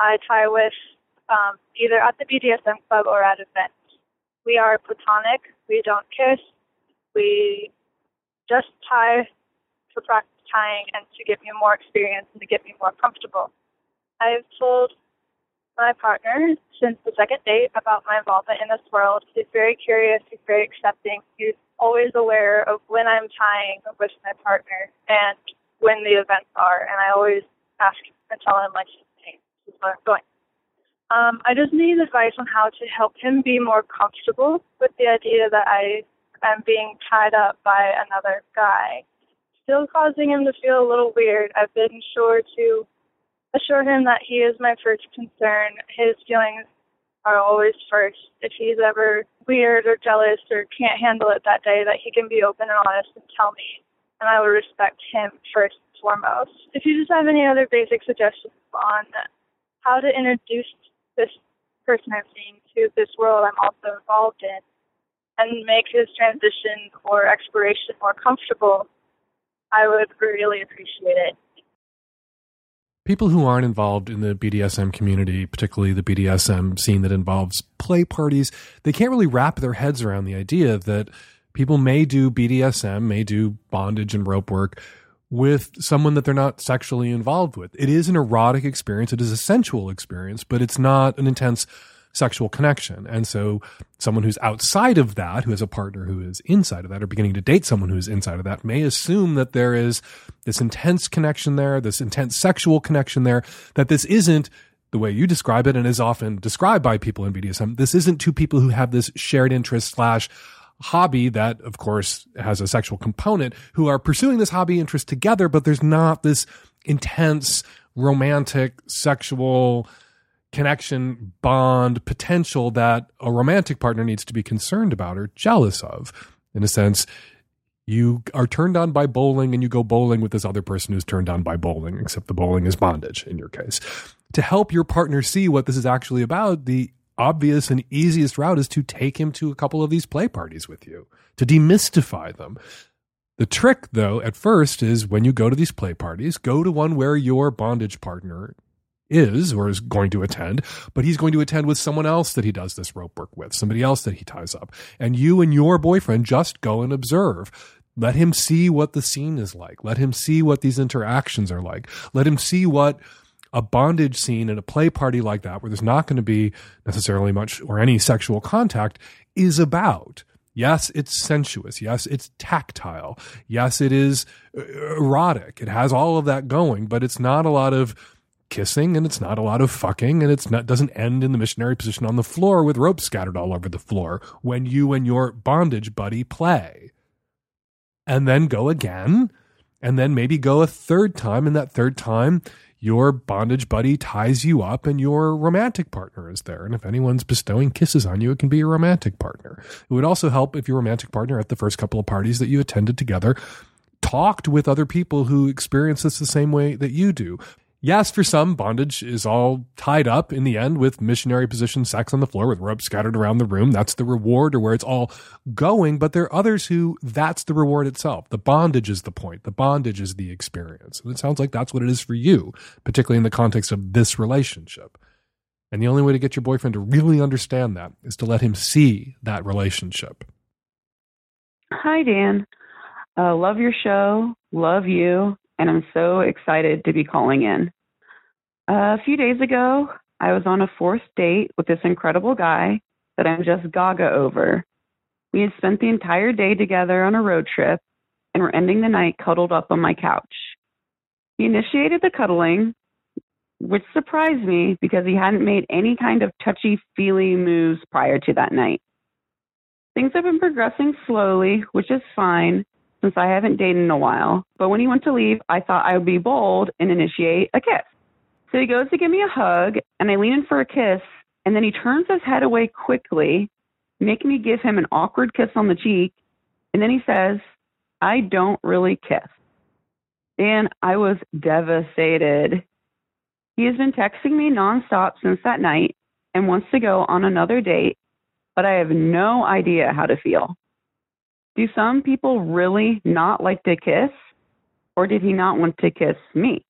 I tie with um, either at the B D S M club or at events. We are platonic. We don't kiss. We just tie for practice tying and to get me more experience and to get me more comfortable. I've told my partner since the second date about my involvement in this world. He's very curious. He's very accepting. He's always aware of when I'm tying with my partner and when the events are. And I always ask him and tell him, like, hey, this is where I'm going. Um, I just need advice on how to help him be more comfortable with the idea that I am being tied up by another guy. Still causing him to feel a little weird. I've been sure to assure him that he is my first concern. His feelings are always first. If he's ever weird or jealous or can't handle it that day, that he can be open and honest and tell me, and I will respect him first and foremost. If you just have any other basic suggestions on how to introduce this person I'm seeing to this world I'm also involved in and make his transition or exploration more comfortable, I would really appreciate it. People who aren't involved in the B D S M community, particularly the B D S M scene that involves play parties, they can't really wrap their heads around the idea that people may do B D S M, may do bondage and rope work with someone that they're not sexually involved with. It is an erotic experience. It is a sensual experience, but it's not an intense sexual connection. And so someone who's outside of that, who has a partner who is inside of that or beginning to date someone who is inside of that, may assume that there is this intense connection there, this intense sexual connection there, that this isn't the way you describe it and is often described by people in B D S M. This isn't two people who have this shared interest slash hobby that, of course, has a sexual component, who are pursuing this hobby interest together, but there's not this intense romantic sexual connection, bond, potential that a romantic partner needs to be concerned about or jealous of. In a sense, you are turned on by bowling and you go bowling with this other person who's turned on by bowling, except the bowling is bondage in your case. To help your partner see what this is actually about, the obvious and easiest route is to take him to a couple of these play parties with you, to demystify them. The trick, though, at first is when you go to these play parties, go to one where your bondage partner is or is going to attend, but he's going to attend with someone else that he does this rope work with, somebody else that he ties up. And you and your boyfriend just go and observe. Let him see what the scene is like. Let him see what these interactions are like. Let him see what a bondage scene at a play party like that, where there's not going to be necessarily much or any sexual contact, is about. Yes, it's sensuous. Yes, it's tactile. Yes, it is erotic. It has all of that going, but it's not a lot of kissing, and it's not a lot of fucking, and it's not doesn't end in the missionary position on the floor with ropes scattered all over the floor when you and your bondage buddy play. And then go again, and then maybe go a third time, and that third time your bondage buddy ties you up and your romantic partner is there. And if anyone's bestowing kisses on you, it can be your romantic partner. It would also help if your romantic partner at the first couple of parties that you attended together talked with other people who experience this the same way that you do. Yes, for some, bondage is all tied up in the end with missionary position sex on the floor with ropes scattered around the room. That's the reward, or where it's all going. But there are others who that's the reward itself. The bondage is the point. The bondage is the experience. And it sounds like that's what it is for you, particularly in the context of this relationship. And the only way to get your boyfriend to really understand that is to let him see that relationship. Hi, Dan. Uh, love your show. Love you. And I'm so excited to be calling in. Uh, a few days ago, I was on a fourth date with this incredible guy that I'm just gaga over. We had spent the entire day together on a road trip and were ending the night cuddled up on my couch. He initiated the cuddling, which surprised me because he hadn't made any kind of touchy-feely moves prior to that night. Things have been progressing slowly, which is fine, since I haven't dated in a while. But when he went to leave, I thought I would be bold and initiate a kiss. So he goes to give me a hug, and I lean in for a kiss, and then he turns his head away quickly, making me give him an awkward kiss on the cheek, and then he says, "I don't really kiss." And I was devastated. He has been texting me nonstop since that night and wants to go on another date, but I have no idea how to feel. Do some people really not like to kiss, or did he not want to kiss me?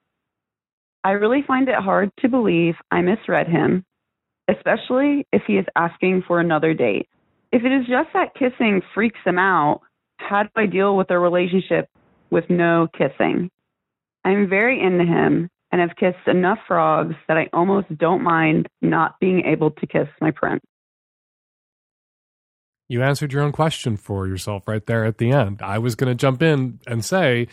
I really find it hard to believe I misread him, especially if he is asking for another date. If it is just that kissing freaks him out, how do I deal with a relationship with no kissing? I'm very into him and have kissed enough frogs that I almost don't mind not being able to kiss my prince. You answered your own question for yourself right there at the end. I was going to jump in and say,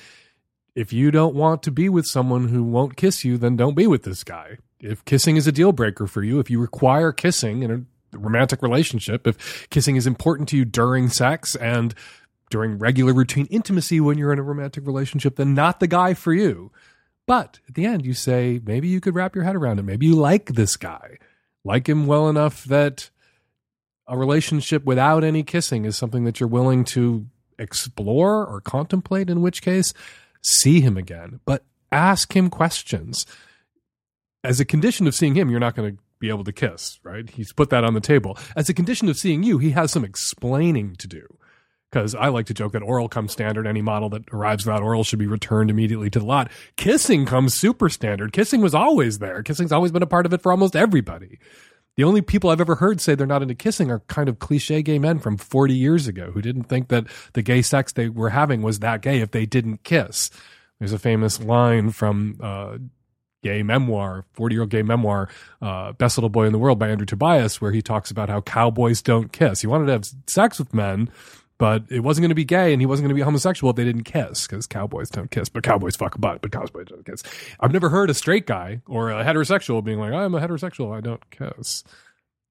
if you don't want to be with someone who won't kiss you, then don't be with this guy. If kissing is a deal breaker for you, if you require kissing in a romantic relationship, if kissing is important to you during sex and during regular routine intimacy when you're in a romantic relationship, then not the guy for you. But at the end, you say, maybe you could wrap your head around it. Maybe you like this guy. Like him well enough that a relationship without any kissing is something that you're willing to explore or contemplate, in which case, see him again. But ask him questions. As a condition of seeing him, you're not going to be able to kiss, right? He's put that on the table. As a condition of seeing you, he has some explaining to do. Because I like to joke that oral comes standard. Any model that arrives without oral should be returned immediately to the lot. Kissing comes super standard. Kissing was always there. Kissing's always been a part of it for almost everybody. The only people I've ever heard say they're not into kissing are kind of cliche gay men from forty years ago who didn't think that the gay sex they were having was that gay if they didn't kiss. There's a famous line from uh, gay memoir, forty-year-old gay memoir, uh, Best Little Boy in the World by Andrew Tobias, where he talks about how cowboys don't kiss. He wanted to have sex with men, but it wasn't going to be gay and he wasn't going to be homosexual if they didn't kiss, because cowboys don't kiss, but cowboys fuck a butt, but cowboys don't kiss. I've never heard a straight guy or a heterosexual being like, I'm a heterosexual, I don't kiss.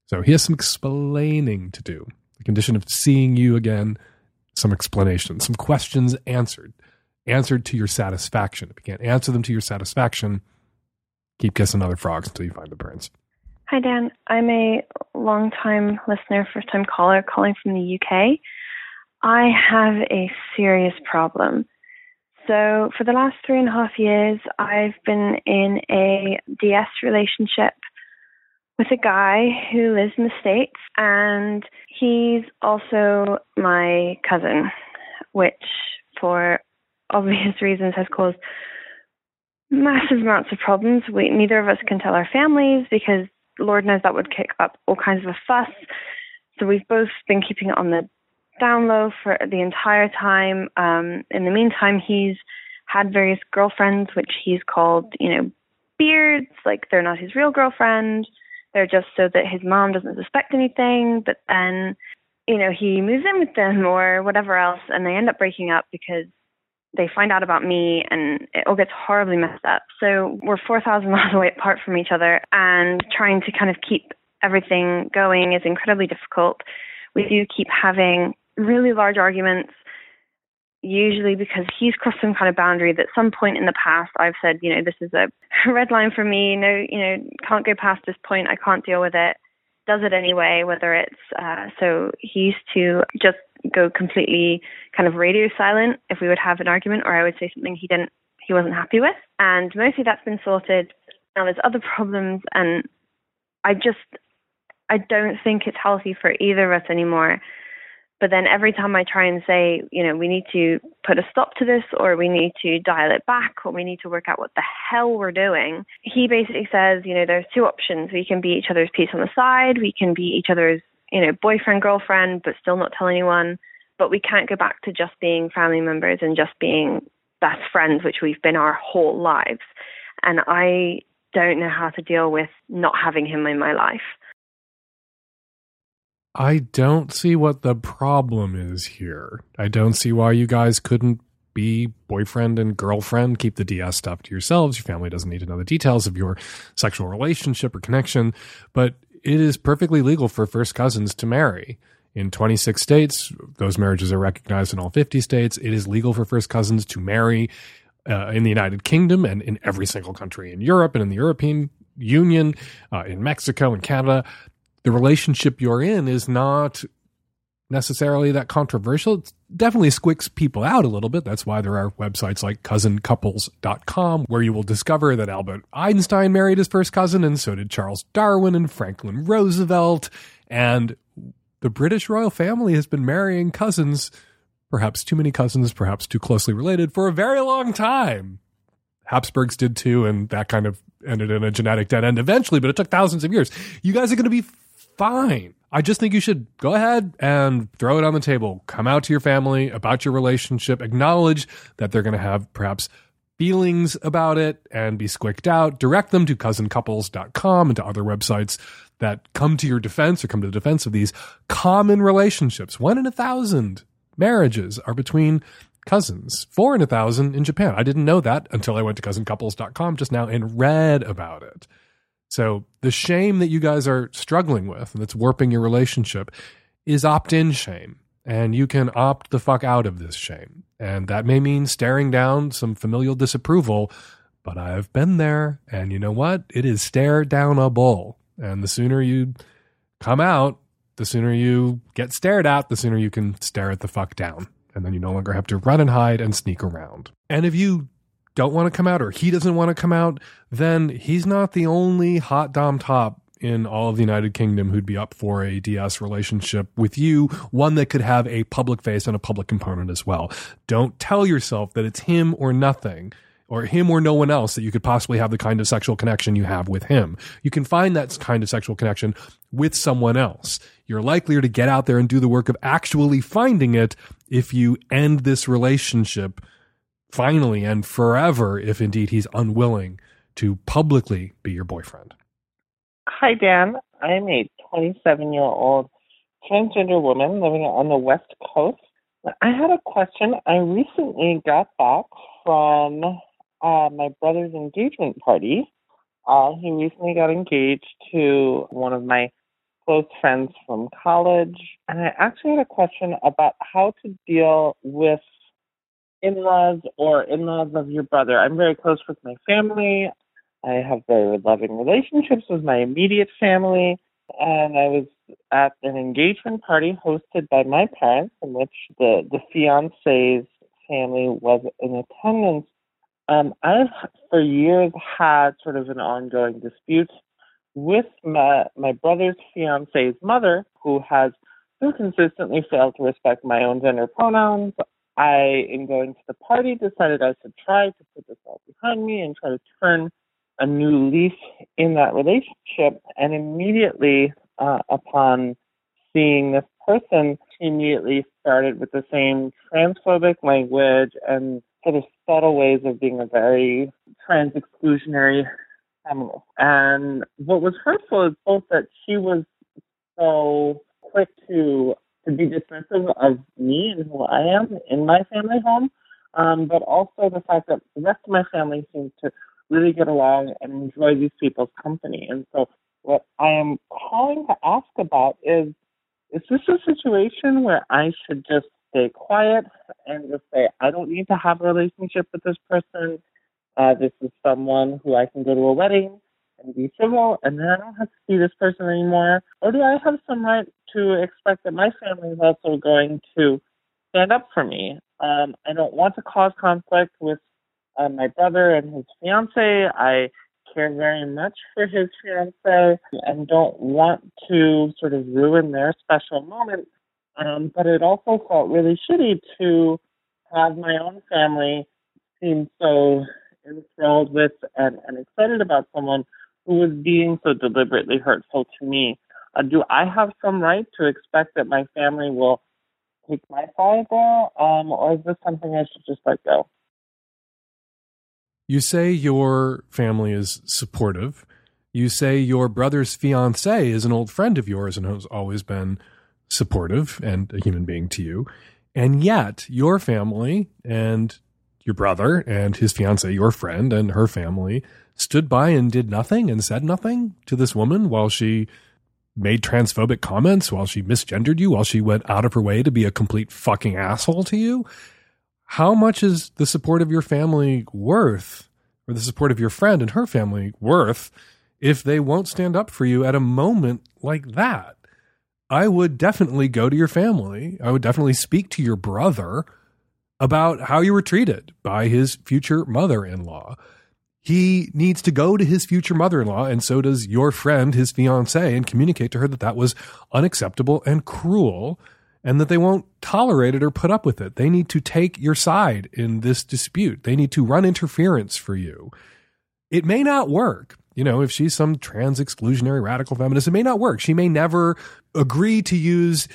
So he has some explaining to do. the condition of seeing you again, some explanation, some questions answered, answered to your satisfaction. If you can't answer them to your satisfaction, keep kissing other frogs until you find the parents. Hi, Dan. I'm a long-time listener, first-time caller, calling from the U K. I have a serious problem. So for the last three and a half years, I've been in a D S relationship with a guy who lives in the States, and he's also my cousin, which for obvious reasons has caused massive amounts of problems. We, neither of us can tell our families because Lord knows that would kick up all kinds of a fuss. So we've both been keeping it on the down low for the entire time. Um, in the meantime, he's had various girlfriends, which he's called, you know, beards. Like, they're not his real girlfriend. They're just so that his mom doesn't suspect anything, but then, you know, he moves in with them or whatever else, and they end up breaking up because they find out about me, and it all gets horribly messed up. So we're four thousand miles away apart from each other, and trying to kind of keep everything going is incredibly difficult. We do keep having really large arguments, usually because he's crossed some kind of boundary that some point in the past I've said, you know, this is a red line for me. No, you know, can't go past this point. I can't deal with it. Does it anyway, whether it's, uh, so he used to just go completely kind of radio silent if we would have an argument, or I would say something he didn't, he wasn't happy with. And mostly that's been sorted. Now there's other problems, and I just, I don't think it's healthy for either of us anymore. But then every time I try and say, you know, we need to put a stop to this, or we need to dial it back, or we need to work out what the hell we're doing, he basically says, you know, there's two options. We can be each other's piece on the side. We can be each other's, you know, boyfriend, girlfriend, but still not tell anyone. But we can't go back to just being family members and just being best friends, which we've been our whole lives. And I don't know how to deal with not having him in my life. I don't see what the problem is here. I don't see why you guys couldn't be boyfriend and girlfriend. Keep the D S stuff to yourselves. Your family doesn't need to know the details of your sexual relationship or connection. But it is perfectly legal for first cousins to marry. In twenty-six states, those marriages are recognized in all fifty states. It is legal for first cousins to marry uh, in the United Kingdom and in every single country in Europe and in the European Union, uh, in Mexico and Canada. The relationship you're in is not necessarily that controversial. It definitely squicks people out a little bit. That's why there are websites like Cousin Couples dot com, where you will discover that Albert Einstein married his first cousin, and so did Charles Darwin and Franklin Roosevelt. And the British royal family has been marrying cousins, perhaps too many cousins, perhaps too closely related, for a very long time. Habsburgs did too, and that kind of ended in a genetic dead end eventually, but it took thousands of years. You guys are going to be fine. I just think you should go ahead and throw it on the table. Come out to your family about your relationship. Acknowledge that they're going to have perhaps feelings about it and be squicked out. Direct them to Cousin Couples dot com and to other websites that come to your defense or come to the defense of these common relationships. One in a thousand marriages are between cousins. Four in a thousand in Japan. I didn't know that until I went to Cousin Couples dot com just now and read about it. So the shame that you guys are struggling with and that's warping your relationship is opt-in shame. And you can opt the fuck out of this shame. And that may mean staring down some familial disapproval, but I've been there. And you know what? It is stare down a bull. And the sooner you come out, the sooner you get stared at, the sooner you can stare it the fuck down. And then you no longer have to run and hide and sneak around. And if you don't want to come out, or he doesn't want to come out, then he's not the only hot dom top in all of the United Kingdom who'd be up for a D S relationship with you, one that could have a public face and a public component as well. Don't tell yourself that it's him or nothing, or him or no one else, that you could possibly have the kind of sexual connection you have with him. You can find that kind of sexual connection with someone else. You're likelier to get out there and do the work of actually finding it if you end this relationship finally and forever, if indeed he's unwilling to publicly be your boyfriend. Hi, Dan. I'm a twenty-seven-year-old transgender woman living on the West Coast. I had a question. I recently got back from uh, my brother's engagement party. Uh, he recently got engaged to one of my close friends from college. And I actually had a question about how to deal with in-laws or in-laws of your brother. I'm very close with my family. I have very loving relationships with my immediate family. And I was at an engagement party hosted by my parents in which the, the fiance's family was in attendance. Um, I've, for years, had sort of an ongoing dispute with my, my brother's fiance's mother, who has so consistently failed to respect my own gender pronouns. I, in going to the party, decided I should try to put this all behind me and try to turn a new leaf in that relationship. And immediately uh, upon seeing this person, she immediately started with the same transphobic language and sort of subtle ways of being a very trans-exclusionary feminist. And what was hurtful is both that she was so quick to to be dismissive of me and who I am in my family home, um, but also the fact that the rest of my family seems to really get along and enjoy these people's company. And so what I am calling to ask about is, is this a situation where I should just stay quiet and just say, I don't need to have a relationship with this person. Uh, this is someone who I can go to a wedding and be civil, and then I don't have to see this person anymore. Or do I have some right to expect that my family is also going to stand up for me? Um, I don't want to cause conflict with Uh, my brother and his fiancée. I care very much for his fiancée and don't want to sort of ruin their special moment. Um, but it also felt really shitty to have my own family seem so enthralled with and, and excited about someone who was being so deliberately hurtful to me. Uh, do I have some right to expect that my family will take my side there, um, or is this something I should just let go? You say your family is supportive. You say your brother's fiancé is an old friend of yours and has always been supportive and a human being to you. And yet your family and your brother and his fiancé, your friend and her family, stood by and did nothing and said nothing to this woman while she made transphobic comments, while she misgendered you, while she went out of her way to be a complete fucking asshole to you. How much is the support of your family worth, or the support of your friend and her family worth, if they won't stand up for you at a moment like that? I would definitely go to your family. I would definitely speak to your brother about how you were treated by his future mother-in-law. He needs to go to his future mother-in-law, and so does your friend, his fiancée, and communicate to her that that was unacceptable and cruel, and that they won't tolerate it or put up with it. They need to take your side in this dispute. They need to run interference for you. It may not work. You know, if she's some trans exclusionary radical feminist, it may not work. She may never agree to use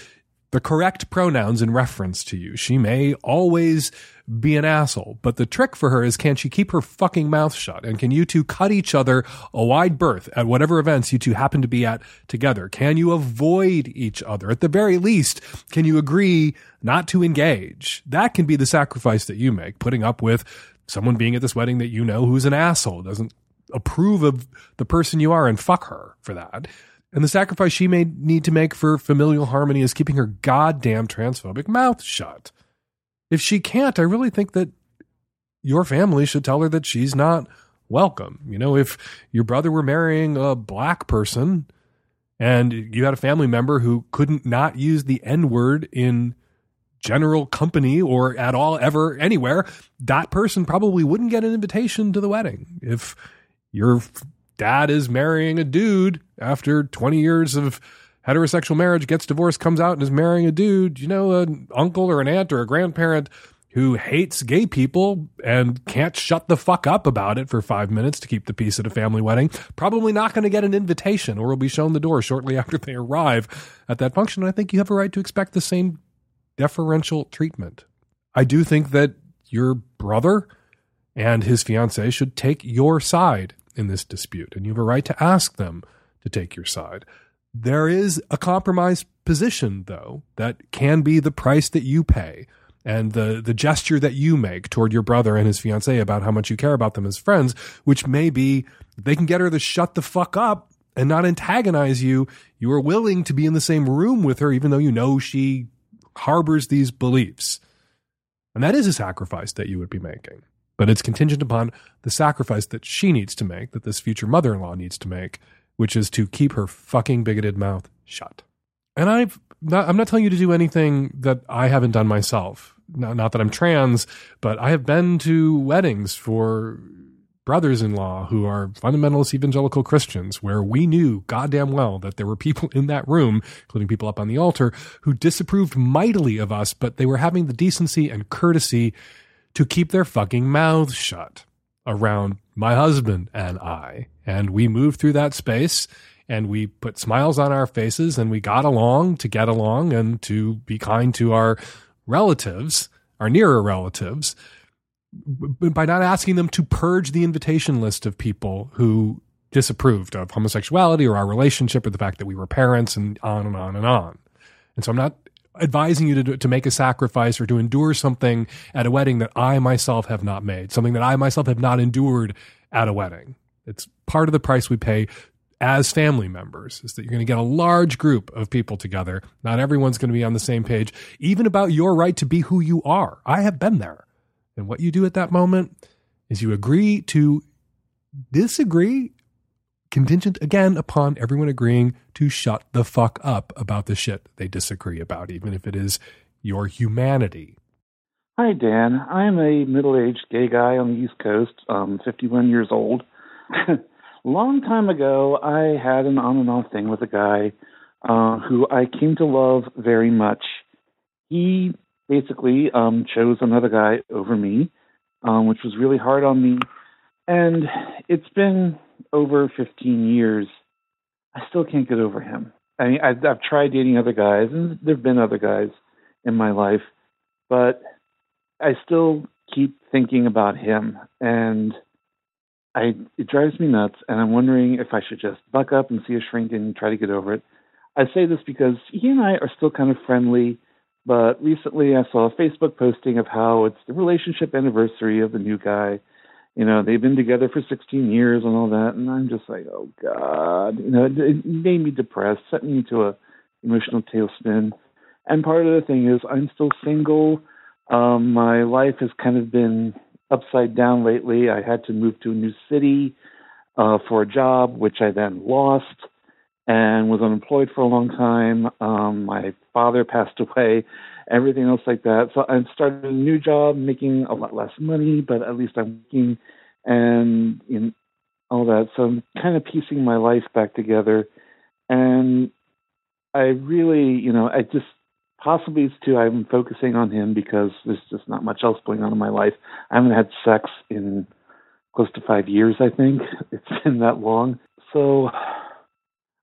the correct pronouns in reference to you. She may always be an asshole. But the trick for her is, can she keep her fucking mouth shut? And can you two cut each other a wide berth at whatever events you two happen to be at together? Can you avoid each other? At the very least, can you agree not to engage? That can be the sacrifice that you make, putting up with someone being at this wedding that you know who's an asshole, doesn't approve of the person you are, and fuck her for that. And the sacrifice she may need to make for familial harmony is keeping her goddamn transphobic mouth shut. If she can't, I really think that your family should tell her that she's not welcome. You know, if your brother were marrying a black person and you had a family member who couldn't not use the N-word in general company or at all ever anywhere, that person probably wouldn't get an invitation to the wedding. If your dad is marrying a dude after twenty years of heterosexual marriage, gets divorced, comes out and is marrying a dude, you know, an uncle or an aunt or a grandparent who hates gay people and can't shut the fuck up about it for five minutes to keep the peace at a family wedding, probably not going to get an invitation or will be shown the door shortly after they arrive at that function. And I think you have a right to expect the same deferential treatment. I do think that your brother and his fiancée should take your side in this dispute, and you have a right to ask them to take your side. There is a compromise position, though, that can be the price that you pay and the, the gesture that you make toward your brother and his fiancée about how much you care about them as friends, which may be they can get her to shut the fuck up and not antagonize you. You are willing to be in the same room with her, even though you know she harbors these beliefs. And that is a sacrifice that you would be making. But it's contingent upon the sacrifice that she needs to make, that this future mother-in-law needs to make, which is to keep her fucking bigoted mouth shut. And I've not, I'm not telling you to do anything that I haven't done myself. Not, not that I'm trans, but I have been to weddings for brothers-in-law who are fundamentalist evangelical Christians, where we knew goddamn well that there were people in that room, including people up on the altar, who disapproved mightily of us, but they were having the decency and courtesy to keep their fucking mouths shut around my husband and I. And we moved through that space and we put smiles on our faces and we got along to get along and to be kind to our relatives, our nearer relatives, by not asking them to purge the invitation list of people who disapproved of homosexuality or our relationship or the fact that we were parents and on and on and on. And so I'm not advising you to to make a sacrifice or to endure something at a wedding that I myself have not made, something that I myself have not endured at a wedding. It's part of the price we pay as family members, is that you're going to get a large group of people together. Not everyone's going to be on the same page, even about your right to be who you are. I have been there. And what you do at that moment is you agree to disagree, contingent again upon everyone agreeing to shut the fuck up about the shit they disagree about, even if it is your humanity. Hi, Dan. I'm a middle-aged gay guy on the East Coast, um, fifty-one years old. Long time ago, I had an on-and-off thing with a guy uh, who I came to love very much. He... basically um, chose another guy over me, um, which was really hard on me. And it's been over fifteen years. I still can't get over him. I mean, I've, I've tried dating other guys, and there have been other guys in my life, but I still keep thinking about him. And I it drives me nuts, and I'm wondering if I should just buck up and see a shrink and try to get over it. I say this because he and I are still kind of friendly. But recently I saw a Facebook posting of how it's the relationship anniversary of the new guy. You know, they've been together for sixteen years and all that. And I'm just like, oh, God. You know, it, it made me depressed, sent me into an emotional tailspin. And part of the thing is I'm still single. Um, my life has kind of been upside down lately. I had to move to a new city uh, for a job, which I then lost. And was unemployed for a long time. Um, my father passed away, everything else like that. So I started a new job, making a lot less money, but at least I'm working and you know, all that. So I'm kind of piecing my life back together. And I really, you know, I just possibly it's too, I'm focusing on him because there's just not much else going on in my life. I haven't had sex in close to five years, I think. It's been that long. So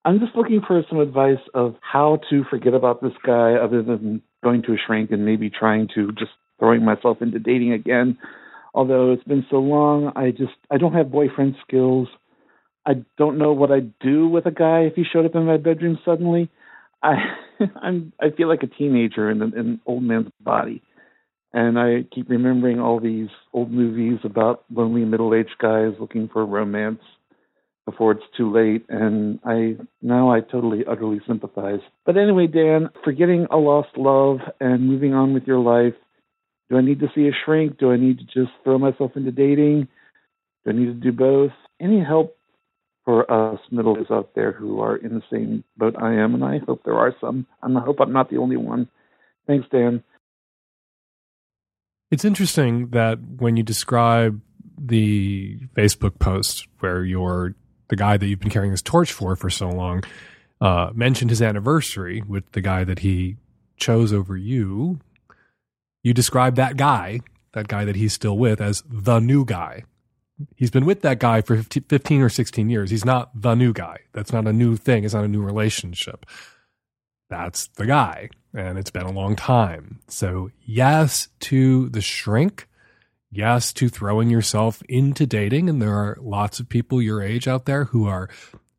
I'm just looking for some advice of how to forget about this guy other than going to a shrink and maybe trying to just throwing myself into dating again. Although it's been so long, I just, I don't have boyfriend skills. I don't know what I'd do with a guy if he showed up in my bedroom suddenly. I I'm, I feel like a teenager in, the, in an old man's body. And I keep remembering all these old movies about lonely middle-aged guys looking for romance before it's too late, and I now I totally, utterly sympathize. But anyway, Dan, forgetting a lost love and moving on with your life, do I need to see a shrink? Do I need to just throw myself into dating? Do I need to do both? Any help for us middle-aged out there who are in the same boat I am, and I hope there are some. I hope I'm not the only one. Thanks, Dan. It's interesting that when you describe the Facebook post where you're the guy that you've been carrying this torch for for so long, uh, mentioned his anniversary with the guy that he chose over you. You describe that guy, that guy that he's still with, as the new guy. He's been with that guy for fifteen or sixteen years. He's not the new guy. That's not a new thing. It's not a new relationship. That's the guy. And it's been a long time. So yes to the shrink. Yes to throwing yourself into dating. And there are lots of people your age out there who are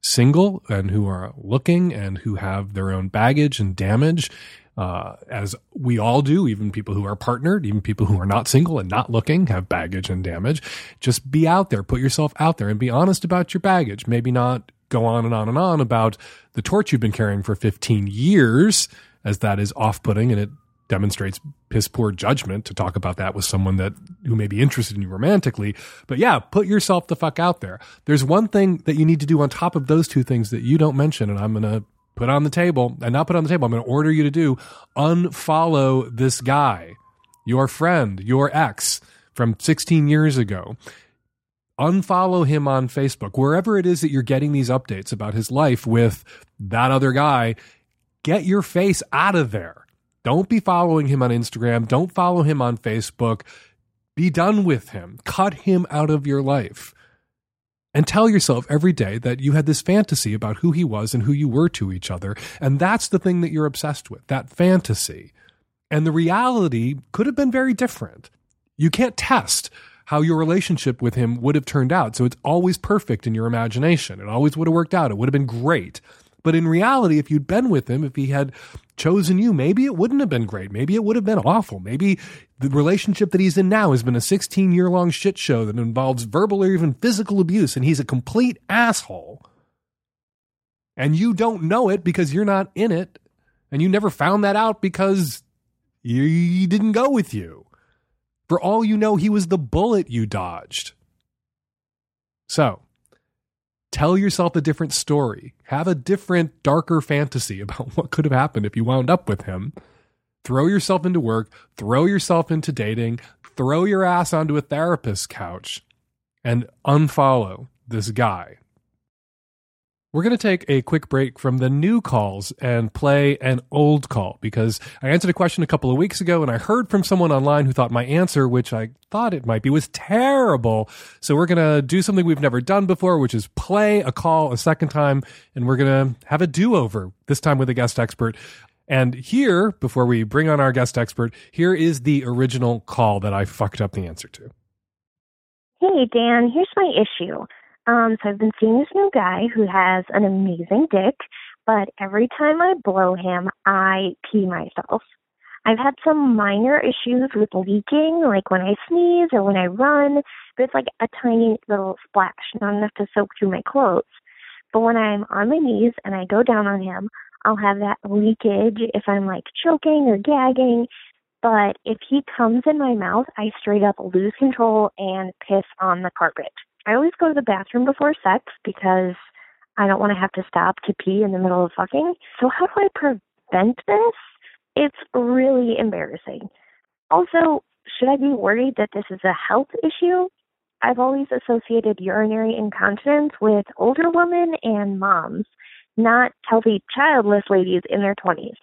single and who are looking and who have their own baggage and damage, uh, as we all do, even people who are partnered, even people who are not single and not looking have baggage and damage. Just be out there, put yourself out there and be honest about your baggage. Maybe not go on and on and on about the torch you've been carrying for fifteen years, as that is off-putting and it demonstrates piss poor judgment to talk about that with someone that who may be interested in you romantically. But yeah, put yourself the fuck out there. There's one thing that you need to do on top of those two things that you don't mention, and I'm going to put on the table and not put on the table. I'm going to order you to do unfollow this guy, your friend, your ex from sixteen years ago. Unfollow him on Facebook, wherever it is that you're getting these updates about his life with that other guy. Get your face out of there. Don't be following him on Instagram. Don't follow him on Facebook. Be done with him. Cut him out of your life. And tell yourself every day that you had this fantasy about who he was and who you were to each other. And that's the thing that you're obsessed with, that fantasy. And the reality could have been very different. You can't test how your relationship with him would have turned out. So it's always perfect in your imagination. It always would have worked out. It would have been great. But in reality, if you'd been with him, if he had chosen you, maybe it wouldn't have been great. Maybe it would have been awful. Maybe the relationship that he's in now has been a sixteen-year-long shit show that involves verbal or even physical abuse, and he's a complete asshole. And you don't know it because you're not in it, and you never found that out because he didn't go with you. For all you know, he was the bullet you dodged. So tell yourself a different story. Have a different, darker fantasy about what could have happened if you wound up with him. Throw yourself into work. Throw yourself into dating. Throw your ass onto a therapist's couch and unfollow this guy. We're going to take a quick break from the new calls and play an old call, because I answered a question a couple of weeks ago and I heard from someone online who thought my answer, which I thought it might be, was terrible. So we're going to do something we've never done before, which is play a call a second time, and we're going to have a do-over, this time with a guest expert. And here, before we bring on our guest expert, here is the original call that I fucked up the answer to. Hey, Dan, here's my issue. Um, so I've been seeing this new guy who has an amazing dick, but every time I blow him, I pee myself. I've had some minor issues with leaking, like when I sneeze or when I run, but it's like a tiny little splash, not enough to soak through my clothes. But when I'm on my knees and I go down on him, I'll have that leakage if I'm like choking or gagging. But if he comes in my mouth, I straight up lose control and piss on the carpet. I always go to the bathroom before sex because I don't want to have to stop to pee in the middle of fucking. So how do I prevent this? It's really embarrassing. Also, should I be worried that this is a health issue? I've always associated urinary incontinence with older women and moms, not healthy childless ladies in their twenties.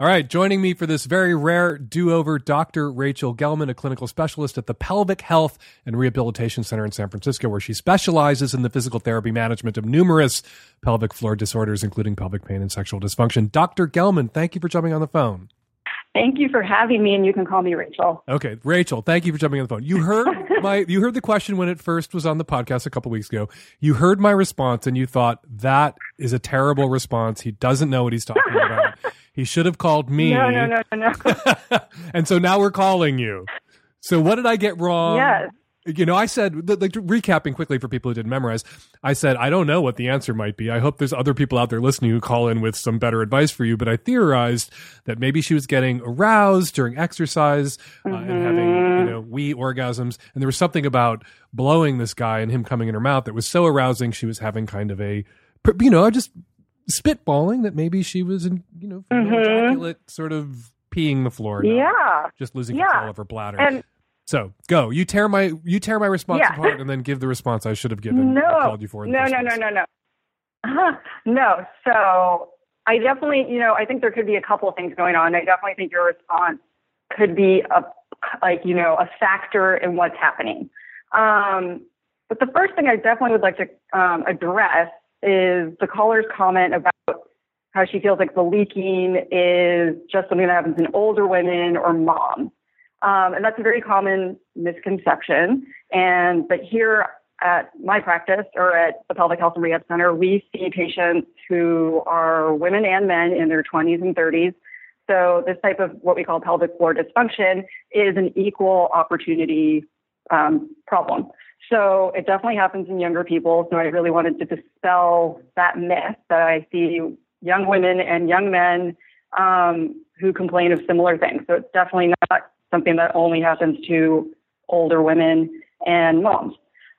All right, joining me for this very rare do-over, Doctor Rachel Gelman, a clinical specialist at the Pelvic Health and Rehabilitation Center in San Francisco, where she specializes in the physical therapy management of numerous pelvic floor disorders, including pelvic pain and sexual dysfunction. Doctor Gelman, thank you for jumping on the phone. Thank you for having me, and you can call me Rachel. Okay, Rachel, thank you for jumping on the phone. You heard my you heard the question when it first was on the podcast a couple weeks ago. You heard my response, and you thought, that is a terrible response. He doesn't know what he's talking about. He should have called me. No, no, no, no, no. And so now we're calling you. So what did I get wrong? Yes. You know, I said, like, recapping quickly for people who didn't memorize, I said, I don't know what the answer might be. I hope there's other people out there listening who call in with some better advice for you. But I theorized that maybe she was getting aroused during exercise uh, mm-hmm. and having, you know, wee orgasms. And there was something about blowing this guy and him coming in her mouth that was so arousing she was having kind of a, you know, just spitballing that maybe she was, in, you know, mm-hmm. ejaculate, sort of peeing the floor. Yeah. Just losing yeah. control of her bladder. And- So go, you tear my you tear my response yeah. apart, and then give the response I should have given. No, I called you for no, no, no, no, no, uh-huh. no. So I definitely, you know, I think there could be a couple of things going on. I definitely think your response could be a like, you know, a factor in what's happening. Um, but the first thing I definitely would like to um, address is the caller's comment about how she feels like the leaking is just something that happens in older women or moms. Um, and that's a very common misconception. And but here at my practice or at the Pelvic Health and Rehab Center, we see patients who are women and men in their twenties and thirties. So this type of what we call pelvic floor dysfunction is an equal opportunity um, problem. So it definitely happens in younger people. So I really wanted to dispel that myth that I see young women and young men um, who complain of similar things. So it's definitely not something that only happens to older women and moms.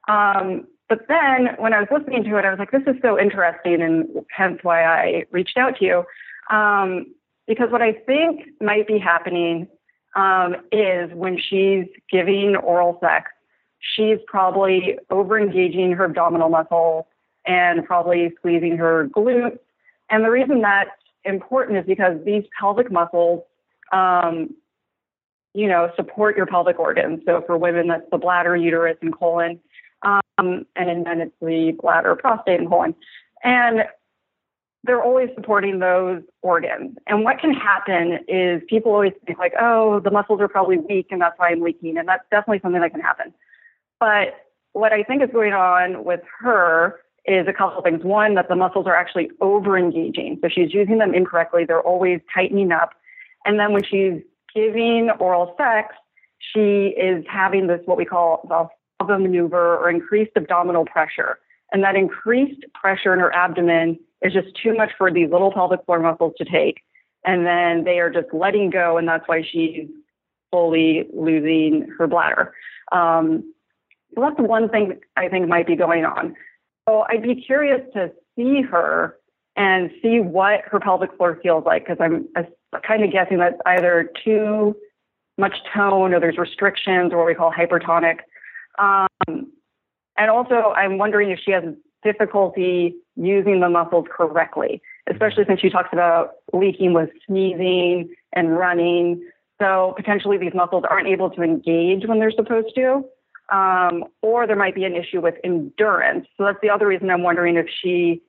Um, but then when I was listening to it, I was like, this is so interesting, and hence why I reached out to you. Um, because what I think might be happening um, is when she's giving oral sex, she's probably overengaging her abdominal muscle and probably squeezing her glutes. And the reason that's important is because these pelvic muscles, um, you know, support your pelvic organs. So for women, that's the bladder, uterus, and colon. Um, and in men, it's the bladder, prostate, and colon. And they're always supporting those organs. And what can happen is people always think like, oh, the muscles are probably weak and that's why I'm leaking. And that's definitely something that can happen. But what I think is going on with her is a couple of things. One, that the muscles are actually over-engaging. So she's using them incorrectly. They're always tightening up. And then when she's giving oral sex, she is having this, what we call the salvo maneuver, or increased abdominal pressure. And that increased pressure in her abdomen is just too much for these little pelvic floor muscles to take. And then they are just letting go. And that's why she's fully losing her bladder. Um, So that's one thing I think might be going on. So I'd be curious to see her and see what her pelvic floor feels like, because I'm kind of guessing that's either too much tone or there's restrictions or what we call hypertonic. Um, and also, I'm wondering if she has difficulty using the muscles correctly, especially since she talks about leaking with sneezing and running. So potentially these muscles aren't able to engage when they're supposed to. Um, or there might be an issue with endurance. So that's the other reason I'm wondering if she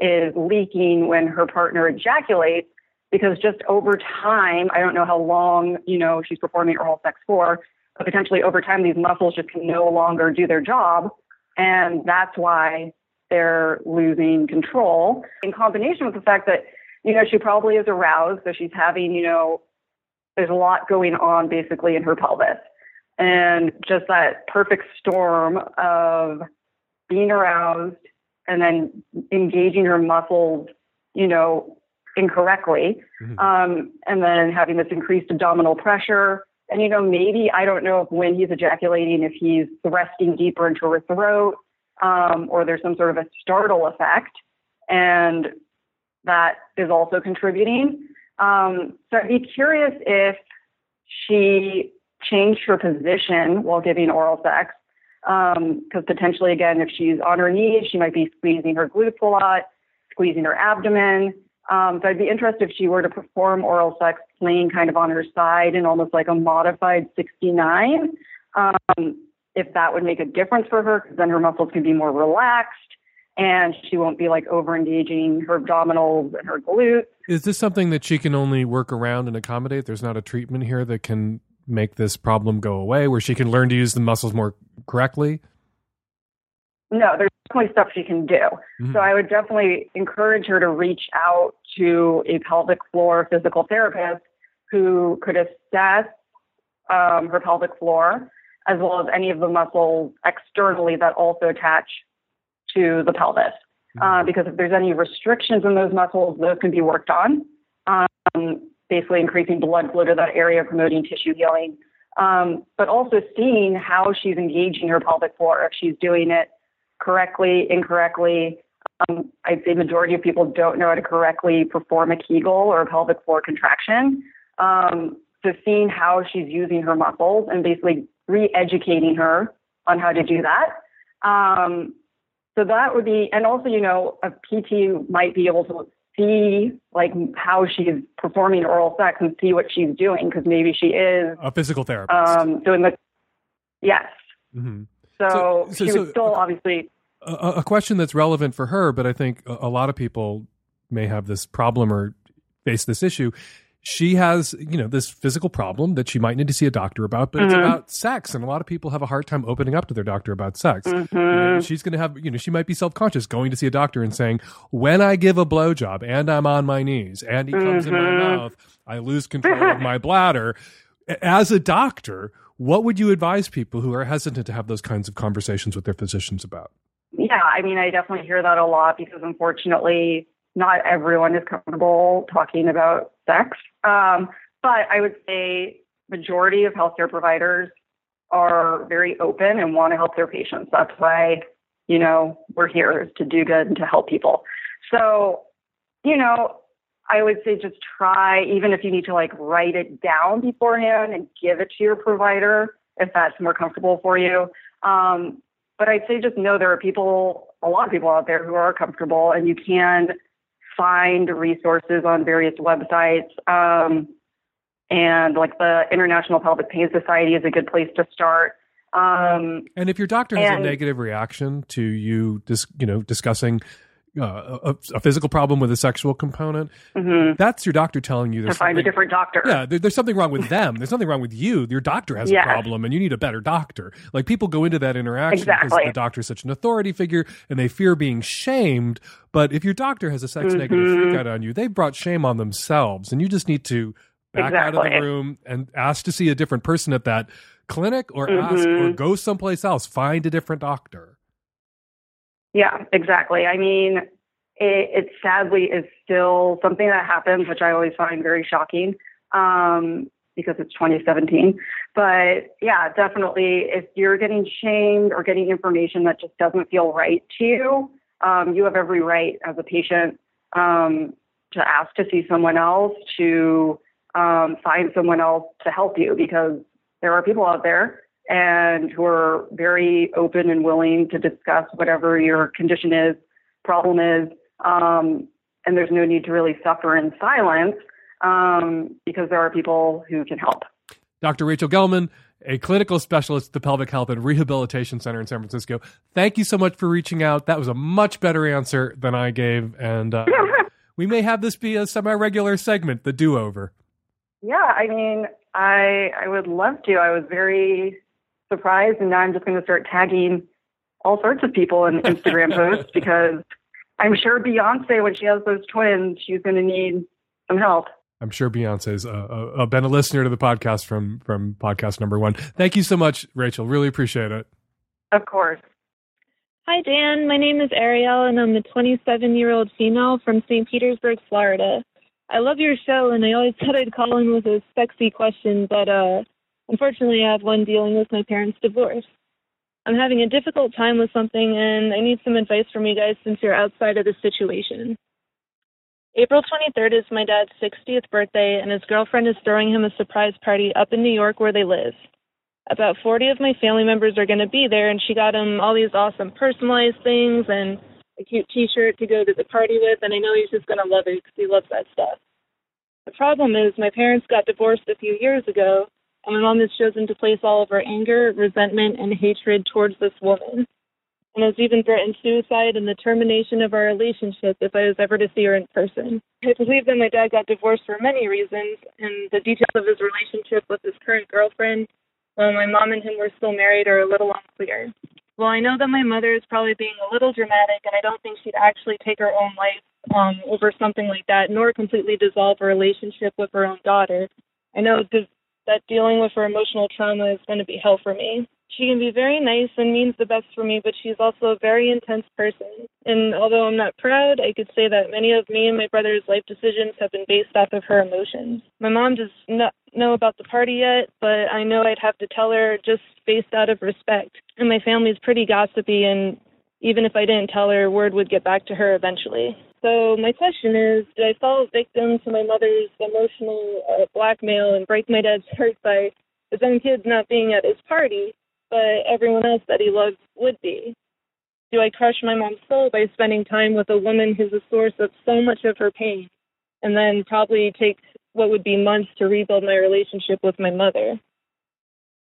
is leaking when her partner ejaculates, because just over time, I don't know how long, you know, she's performing oral sex for, but potentially over time, these muscles just can no longer do their job. And that's why they're losing control, in combination with the fact that, you know, she probably is aroused. So she's having, you know, there's a lot going on basically in her pelvis. And just that perfect storm of being aroused and then engaging her muscles, you know, incorrectly. Mm-hmm. Um, and then having this increased abdominal pressure. And, you know, maybe, I don't know if when he's ejaculating, if he's thrusting deeper into her throat, um, or there's some sort of a startle effect. And that is also contributing. Um, so I'd be curious if she changed her position while giving oral sex, because um, potentially, again, if she's on her knees, she might be squeezing her glutes a lot, squeezing her abdomen. Um, so I'd be interested if she were to perform oral sex laying kind of on her side in almost like a modified sixty-nine, um, if that would make a difference for her, because then her muscles can be more relaxed and she won't be like overengaging her abdominals and her glutes. Is this something that she can only work around and accommodate? There's not a treatment here that can make this problem go away, where she can learn to use the muscles more correctly? No, there's definitely stuff she can do. Mm-hmm. So I would definitely encourage her to reach out to a pelvic floor physical therapist who could assess um, her pelvic floor, as well as any of the muscles externally that also attach to the pelvis. Mm-hmm. Uh, because if there's any restrictions in those muscles, those can be worked on. Um, basically increasing blood flow to that area, promoting tissue healing, um, but also seeing how she's engaging her pelvic floor, if she's doing it correctly, incorrectly. Um, I'd say majority of people don't know how to correctly perform a Kegel or a pelvic floor contraction. Um, so seeing how she's using her muscles and basically re-educating her on how to do that. Um, so that would be, and also, you know, a P T might be able to see like how she's performing oral sex and see what she's doing, because maybe she is a physical therapist um, doing the yes. Mm-hmm. So, so she so, would still a, obviously a, a question that's relevant for her, but I think a, a lot of people may have this problem or face this issue. She has, you know, this physical problem that she might need to see a doctor about, but mm-hmm. it's about sex. And a lot of people have a hard time opening up to their doctor about sex. Mm-hmm. You know, she's going to have, you know, she might be self-conscious going to see a doctor and saying, when I give a blowjob and I'm on my knees and he mm-hmm. comes in my mouth, I lose control of my bladder. As a doctor, What would you advise people who are hesitant to have those kinds of conversations with their physicians about? Yeah, I mean, I definitely hear that a lot because, unfortunately, not everyone is comfortable talking about sex. Um, but I would say majority of healthcare providers are very open and want to help their patients. That's why, you know, we're here, is to do good and to help people. So, you know, I would say just try, even if you need to like write it down beforehand and give it to your provider, if that's more comfortable for you. Um, but I'd say just know there are people, a lot of people out there who are comfortable, and you can find resources on various websites. Um, and like the International Pelvic Pain Society is a good place to start. Um, and if your doctor has and, a negative reaction to you, dis, you know, discussing Uh, a, a physical problem with a sexual component, mm-hmm. that's your doctor telling you to find a different doctor. Yeah, there, there's something wrong with them. There's nothing wrong with you. Your doctor has yes. a problem and you need a better doctor. Like, people go into that interaction exactly. because the doctor is such an authority figure and they fear being shamed. But if your doctor has a sex mm-hmm. negative freak out on you, they've brought shame on themselves, and you just need to back exactly. out of the room and ask to see a different person at that clinic, or mm-hmm. ask or go someplace else. Find a different doctor. Yeah, exactly. I mean, it, it sadly is still something that happens, which I always find very shocking, um, because it's twenty seventeen. But yeah, definitely, if you're getting shamed or getting information that just doesn't feel right to you, um, you have every right as a patient um, to ask to see someone else, to um, find someone else to help you, because there are people out there and who are very open and willing to discuss whatever your condition is, problem is, um, and there's no need to really suffer in silence, um, because there are people who can help. Doctor Rachel Gelman, a clinical specialist at the Pelvic Health and Rehabilitation Center in San Francisco, thank you so much for reaching out. That was a much better answer than I gave, and uh, we may have this be a semi-regular segment, the do-over. Yeah, I mean, I I would love to. I was very surprised, and now I'm just going to start tagging all sorts of people in Instagram posts, because I'm sure Beyonce, when she has those twins, she's going to need some help. I'm sure Beyonce's uh, uh, been a listener to the podcast from from podcast number one. Thank you so much, Rachel. Really appreciate it. Of course. Hi, Dan. My name is Ariel, and I'm a twenty-seven-year-old female from Saint Petersburg, Florida. I love your show, and I always thought I'd call in with a sexy question, but uh, unfortunately, I have one dealing with my parents' divorce. I'm having a difficult time with something, and I need some advice from you guys since you're outside of the situation. April twenty-third is my dad's sixtieth birthday, and his girlfriend is throwing him a surprise party up in New York where they live. About forty of my family members are going to be there, and she got him all these awesome personalized things and a cute t-shirt to go to the party with, and I know he's just going to love it because he loves that stuff. The problem is my parents got divorced a few years ago, and my mom has chosen to place all of her anger, resentment, and hatred towards this woman, and has even threatened suicide and the termination of our relationship if I was ever to see her in person. I believe that my dad got divorced for many reasons, and the details of his relationship with his current girlfriend, while my mom and him were still married, are a little unclear. Well, I know that my mother is probably being a little dramatic, and I don't think she'd actually take her own life um, over something like that, nor completely dissolve a relationship with her own daughter. I know that dealing with her emotional trauma is going to be hell for me. She can be very nice and means the best for me, but she's also a very intense person. And although I'm not proud, I could say that many of me and my brother's life decisions have been based off of her emotions. My mom does not know about the party yet, but I know I'd have to tell her just based out of respect. And my family's pretty gossipy, and even if I didn't tell her, word would get back to her eventually. So my question is, did I fall victim to my mother's emotional uh, blackmail and break my dad's heart by his own kids not being at his party, but everyone else that he loved would be? Do I crush my mom's soul by spending time with a woman who's a source of so much of her pain, and then probably take what would be months to rebuild my relationship with my mother?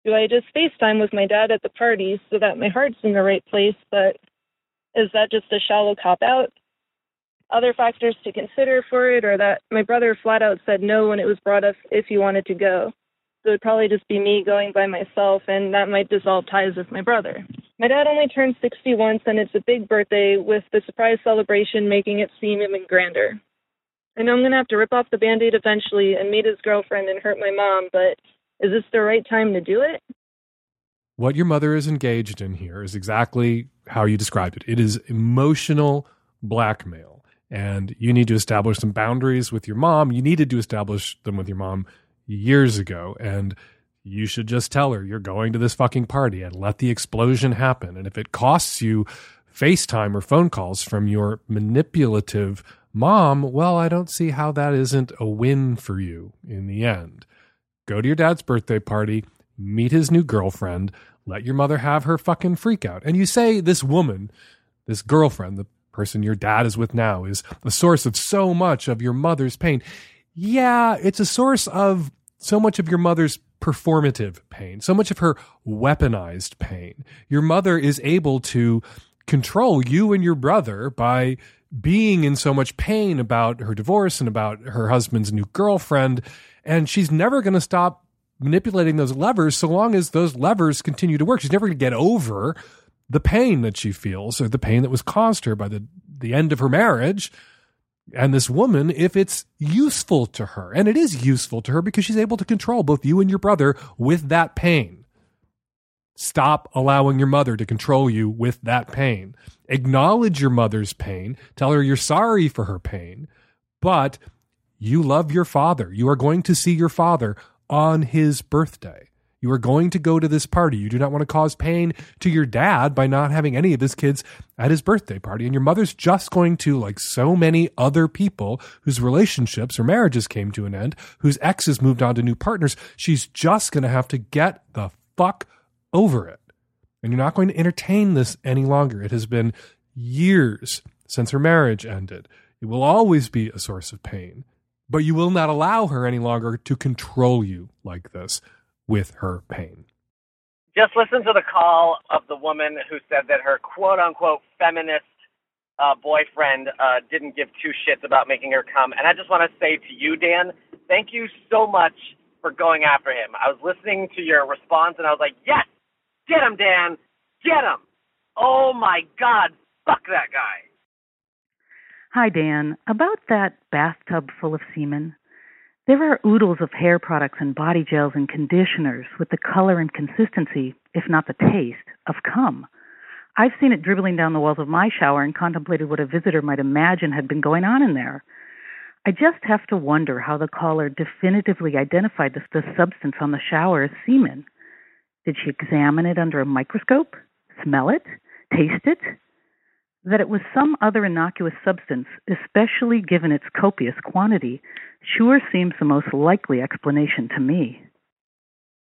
Do I just FaceTime with my dad at the party so that my heart's in the right place, but is that just a shallow cop-out? Other factors to consider for it are that my brother flat out said no when it was brought up if he wanted to go. So it would probably just be me going by myself, and that might dissolve ties with my brother. My dad only turned sixty once, and it's a big birthday, with the surprise celebration making it seem even grander. I know I'm going to have to rip off the Band-Aid eventually and meet his girlfriend and hurt my mom, but is this the right time to do it? what your mother is engaged in here is exactly how you described it. It is emotional blackmail. And you need to establish some boundaries with your mom. You needed to establish them with your mom years ago. And you should just tell her you're going to this fucking party and let the explosion happen. And if it costs you FaceTime or phone calls from your manipulative mom, well, I don't see how that isn't a win for you in the end. Go to your dad's birthday party, meet his new girlfriend, let your mother have her fucking freak out. And you say this woman, this girlfriend, the person your dad is with now, is the source of so much of your mother's pain. Yeah, it's a source of so much of your mother's performative pain, so much of her weaponized pain. Your mother is able to control you and your brother by being in so much pain about her divorce and about her husband's new girlfriend. And she's never going to stop manipulating those levers so long as those levers continue to work. She's never going to get over the pain that she feels or the pain that was caused her by the, the end of her marriage and this woman if it's useful to her. And it is useful to her because she's able to control both you and your brother with that pain. Stop allowing your mother to control you with that pain. Acknowledge your mother's pain. Tell her you're sorry for her pain, but you love your father. You are going to see your father on his birthday. You are going to go to this party. You do not want to cause pain to your dad by not having any of his kids at his birthday party. And your mother's just going to, like so many other people whose relationships or marriages came to an end, whose exes moved on to new partners, she's just going to have to get the fuck over it. And you're not going to entertain this any longer. It has been years since her marriage ended. It will always be a source of pain, but you will not allow her any longer to control you like this with her pain. Just listen to the call of the woman who said that her quote-unquote feminist uh, boyfriend uh, didn't give two shits about making her come. And I just want to say to you, Dan, thank you so much for going after him. I was listening to your response, and I was like, yes, get him, Dan, get him. Oh, my God, fuck that guy. Hi, Dan. About that bathtub full of semen, there are oodles of hair products and body gels and conditioners with the color and consistency, if not the taste, of cum. I've seen it dribbling down the walls of my shower and contemplated what a visitor might imagine had been going on in there. I just have to wonder how the caller definitively identified this, this substance on the shower as semen. Did she examine it under a microscope, smell it, taste it? That it was some other innocuous substance, especially given its copious quantity, sure seems the most likely explanation to me.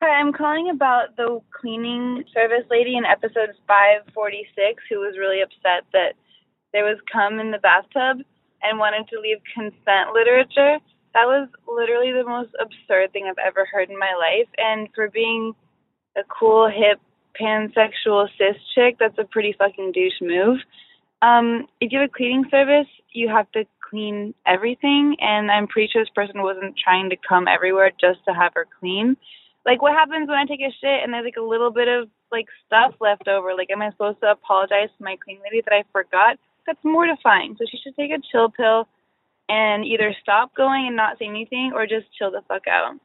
Hi, I'm calling about the cleaning service lady in episodes five forty-six who was really upset that there was cum in the bathtub and wanted to leave consent literature. That was literally the most absurd thing I've ever heard in my life. And for being a cool, hip, pansexual cis chick, that's a pretty fucking douche move. Um, if you have a cleaning service, you have to clean everything, and I'm pretty sure this person wasn't trying to come everywhere just to have her clean. Like, what happens when I take a shit and there's, like, a little bit of, like, stuff left over? Like, am I supposed to apologize to my clean lady that I forgot? That's mortifying. So she should take a chill pill and either stop going and not say anything or just chill the fuck out.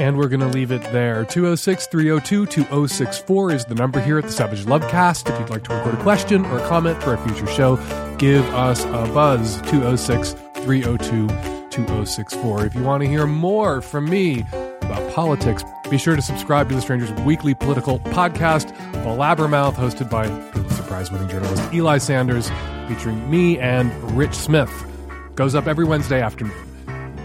And we're going to leave it there. two oh six, three oh two, two oh six four is the number here at the Savage Lovecast. If you'd like to record a question or a comment for a future show, give us a buzz. two oh six, three oh two, two oh six four. If you want to hear more from me about politics, be sure to subscribe to The Stranger's weekly political podcast, Blabbermouth, hosted by Pulitzer Prize-winning journalist Eli Sanders, featuring me and Rich Smith. Goes up every Wednesday afternoon.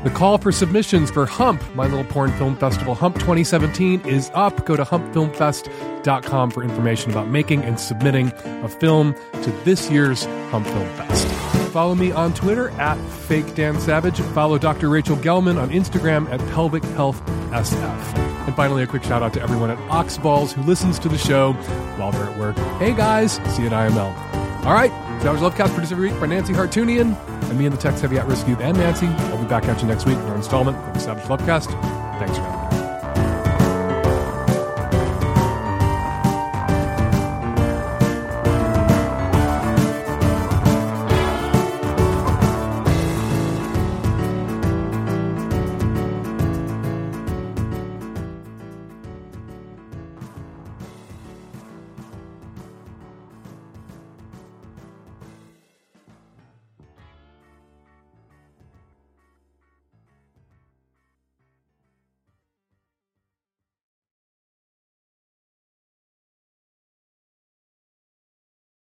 The call for submissions for Hump, my little porn film festival, Hump twenty seventeen, is up. Go to hump film fest dot com for information about making and submitting a film to this year's Hump Film Fest. Follow me on Twitter at FakeDanSavage. Follow Doctor Rachel Gelman on Instagram at Pelvic Health S F. And finally, a quick shout out to everyone at Oxballs who listens to the show while they're at work. Hey guys, see you at I M L. All right, Savage Lovecast, produced every week by Nancy Hartunian. And me and the Tex Heavy At-Risk Youth and Nancy. I'll be back at you next week for an installment of the Savage Lovecast. Thanks for having me.